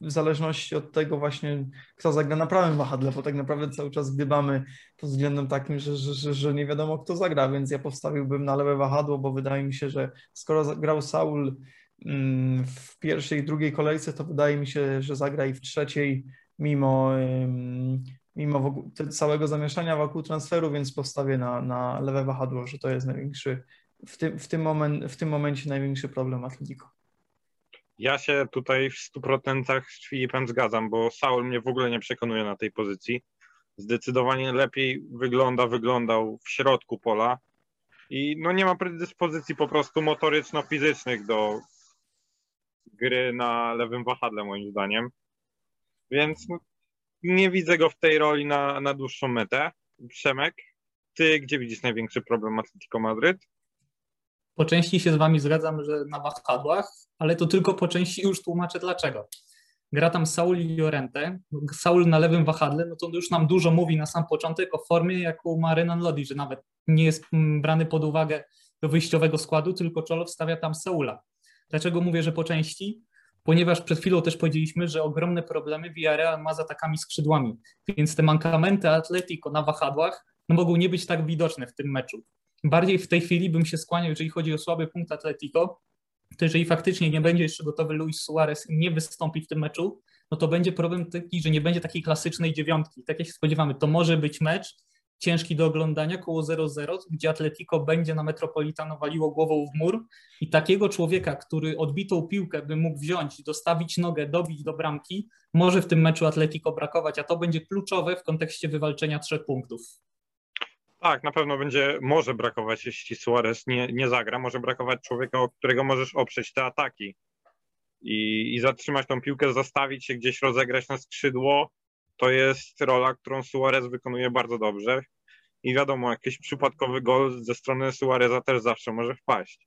w zależności od tego właśnie, kto zagra na prawym wahadle, bo tak naprawdę cały czas gdybamy pod względem takim, że, że, że, że nie wiadomo, kto zagra, więc ja postawiłbym na lewe wahadło, bo wydaje mi się, że skoro grał Saul w pierwszej i drugiej kolejce, to wydaje mi się, że zagra i w trzeciej, mimo, mimo wokół, całego zamieszania wokół transferu, więc postawię na, na lewe wahadło, że to jest największy, w tym, w tym, moment, w tym momencie największy problem Atletico. Ja się tutaj w stu procentach z Filipem zgadzam, bo Saul mnie w ogóle nie przekonuje na tej pozycji. Zdecydowanie lepiej wygląda, wyglądał w środku pola i no nie ma predyspozycji po prostu motoryczno-fizycznych do gry na lewym wahadle, moim zdaniem. Więc no, nie widzę go w tej roli na, na dłuższą metę. Przemek, ty gdzie widzisz największy problem Atletico Madryt? Po części się z wami zgadzam, że na wahadłach, ale to tylko po części, już tłumaczę dlaczego. Gra tam Saul i Llorente. Saul na lewym wahadle, no to już nam dużo mówi na sam początek o formie, jaką ma Renan Lodi, że nawet nie jest brany pod uwagę do wyjściowego składu, tylko Czolow stawia tam Saula. Dlaczego mówię, że po części? Ponieważ przed chwilą też powiedzieliśmy, że ogromne problemy Villarreal ma z atakami skrzydłami, więc te mankamenty Atletico na wahadłach no mogą nie być tak widoczne w tym meczu. Bardziej w tej chwili bym się skłaniał, jeżeli chodzi o słaby punkt Atletico, to jeżeli faktycznie nie będzie jeszcze gotowy Luis Suárez i nie wystąpi w tym meczu, no to będzie problem taki, że nie będzie takiej klasycznej dziewiątki. Tak jak się spodziewamy, to może być mecz ciężki do oglądania, koło zero zero, gdzie Atletico będzie na Metropolitano waliło głową w mur i takiego człowieka, który odbitą piłkę by mógł wziąć, dostawić nogę, dobić do bramki, może w tym meczu Atletico brakować, a to będzie kluczowe w kontekście wywalczenia trzech punktów. Tak, na pewno będzie, może brakować, jeśli Suarez nie, nie zagra, może brakować człowieka, o którego możesz oprzeć te ataki i, i zatrzymać tą piłkę, zastawić się gdzieś, rozegrać na skrzydło. To jest rola, którą Suarez wykonuje bardzo dobrze i wiadomo, jakiś przypadkowy gol ze strony Suareza też zawsze może wpaść.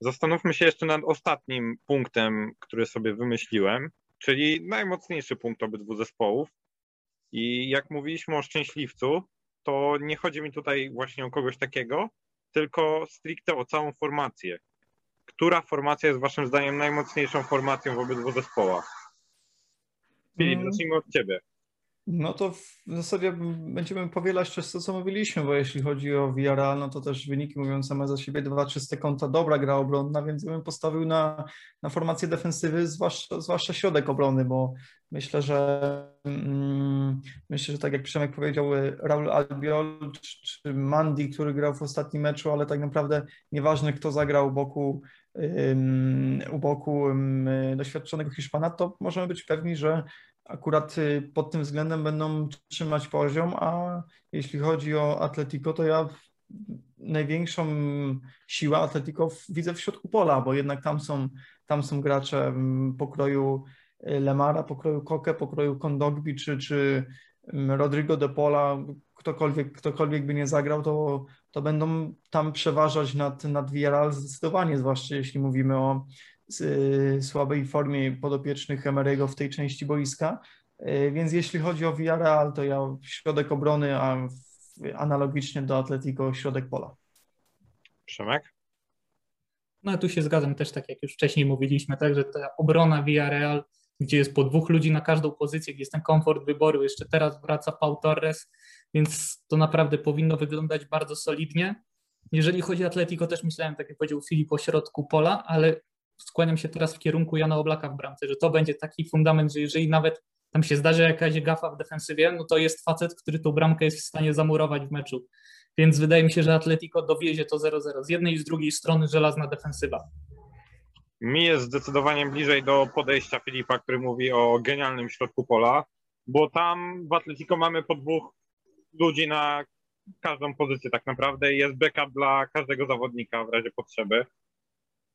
Zastanówmy się jeszcze nad ostatnim punktem, który sobie wymyśliłem, czyli najmocniejszy punkt obydwu zespołów. I jak mówiliśmy o szczęśliwcu, to nie chodzi mi tutaj właśnie o kogoś takiego, tylko stricte o całą formację. Która formacja jest waszym zdaniem najmocniejszą formacją w obydwu zespołach? Filip, zacznijmy od ciebie. No to w zasadzie będziemy powielać coś, to co mówiliśmy, bo jeśli chodzi o Villarreal, no to też wyniki mówią same za siebie, dwa czyste konta, dobra gra obronna, więc ja bym postawił na, na formację defensywy, zwłaszcza, zwłaszcza środek obrony, bo myślę, że mm, myślę, że tak jak Przemek powiedział, Raul Albiol czy, czy Mandi, który grał w ostatnim meczu, ale tak naprawdę nieważne kto zagrał u boku, um, u boku um, doświadczonego Hiszpana, to możemy być pewni, że akurat pod tym względem będą trzymać poziom, a jeśli chodzi o Atletico, to ja największą siłę Atletico widzę w środku pola, bo jednak tam są, tam są gracze pokroju Lemara, pokroju Koke, pokroju Kondogbi czy, czy Rodrigo De Paula, ktokolwiek, ktokolwiek by nie zagrał, to, to będą tam przeważać nad, nad Villarreal zdecydowanie, zwłaszcza jeśli mówimy o słabej formie podopiecznych Emery'ego w tej części boiska, więc jeśli chodzi o Villarreal, to ja środek obrony, a analogicznie do Atletico środek pola. Przemek? No a tu się zgadzam też, tak jak już wcześniej mówiliśmy, tak, że ta obrona Villarreal, gdzie jest po dwóch ludzi na każdą pozycję, gdzie jest ten komfort wyboru, jeszcze teraz wraca Pau Torres, więc to naprawdę powinno wyglądać bardzo solidnie. Jeżeli chodzi o Atletico, też myślałem, tak jak powiedział Filip, o środku pola, ale skłaniam się teraz w kierunku Jana Oblaka w bramce, że to będzie taki fundament, że jeżeli nawet tam się zdarzy jakaś gafa w defensywie, no to jest facet, który tą bramkę jest w stanie zamurować w meczu. Więc wydaje mi się, że Atletico dowiezie to zero zero. Z jednej i z drugiej strony żelazna defensywa. Mi jest zdecydowanie bliżej do podejścia Filipa, który mówi o genialnym środku pola, bo tam w Atletico mamy po dwóch ludzi na każdą pozycję tak naprawdę i jest backup dla każdego zawodnika w razie potrzeby.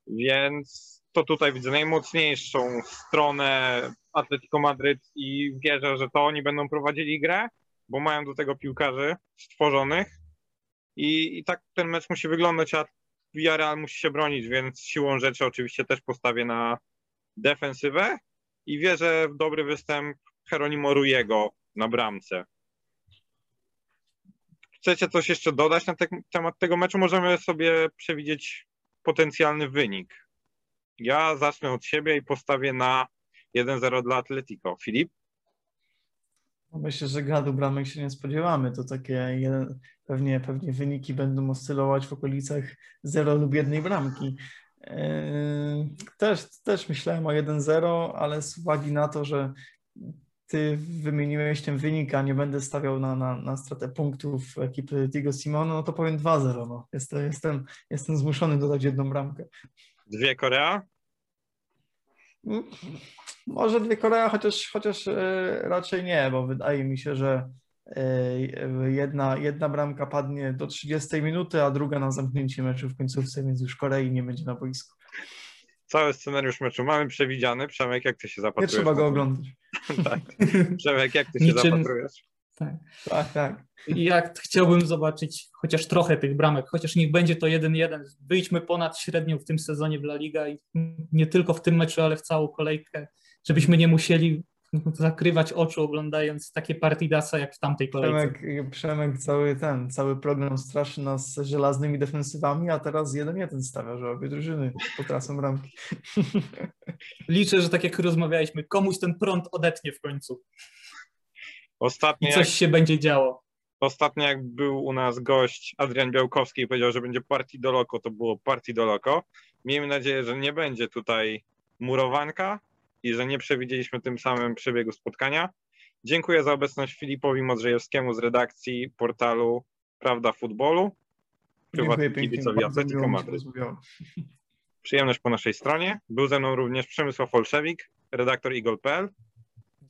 Więc to tutaj widzę najmocniejszą stronę Atletico Madryt i wierzę, że to oni będą prowadzili grę, bo mają do tego piłkarzy stworzonych i, i tak ten mecz musi wyglądać, a Villarreal musi się bronić, więc siłą rzeczy oczywiście też postawię na defensywę i wierzę w dobry występ Jeronimo Rujego na bramce. Chcecie coś jeszcze dodać na te, temat tego meczu? Możemy sobie przewidzieć potencjalny wynik. Ja zacznę od siebie i postawię na jeden zero dla Atletico. Filip? Myślę, że gradu bramek się nie spodziewamy. To takie jeden, pewnie, pewnie wyniki będą oscylować w okolicach zera lub jednej bramki. Też, też myślałem o jeden zero, ale z uwagi na to, że ty wymieniłeś ten wynik, a nie będę stawiał na, na, na stratę punktów ekipy Diego Simeone, no to powiem dwa zero. No. Jest, jestem, jestem zmuszony dodać jedną bramkę. Dwie Korea? Może dwie Korea, chociaż, chociaż raczej nie, bo wydaje mi się, że jedna, jedna bramka padnie do trzydziestej minuty, a druga na zamknięcie meczu w końcówce, więc już Korei nie będzie na boisku. Cały scenariusz meczu mamy przewidziany. Przemek, jak ty się zapatrujesz? Nie trzeba go oglądać. Tak. Przemek, jak ty się Niczym... zapatrujesz? Tak, tak, tak. Ja chciałbym zobaczyć chociaż trochę tych bramek, chociaż niech będzie to jeden jeden. Wyjdźmy ponad średnią w tym sezonie w La Liga i nie tylko w tym meczu, ale w całą kolejkę, żebyśmy nie musieli zakrywać oczu oglądając takie partidasa jak w tamtej kolejce. Przemek, Przemek cały ten, cały program straszy nas żelaznymi defensywami, a teraz jeden jeden stawia, że obie drużyny potracą bramki. Liczę, że tak jak rozmawialiśmy, komuś ten prąd odetnie w końcu. Ostatnio I coś jak, się będzie działo. Ostatnio jak był u nas gość Adrian Białkowski i powiedział, że będzie Partido Loco, to było Partido Loco. Miejmy nadzieję, że nie będzie tutaj murowanka i że nie przewidzieliśmy tym samym przebiegu spotkania. Dziękuję za obecność Filipowi Modrzejewskiemu z redakcji portalu Prawda Futbolu. Prywatny kibicowi Atletico Madryt. Przyjemność po naszej stronie. Był ze mną również Przemysław Olszewik, redaktor igol kropka pl.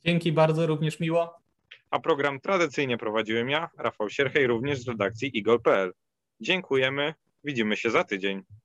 Dzięki bardzo, również miło. A program tradycyjnie prowadziłem ja, Rafał Sierchej, również z redakcji igol kropka pl. Dziękujemy, widzimy się za tydzień.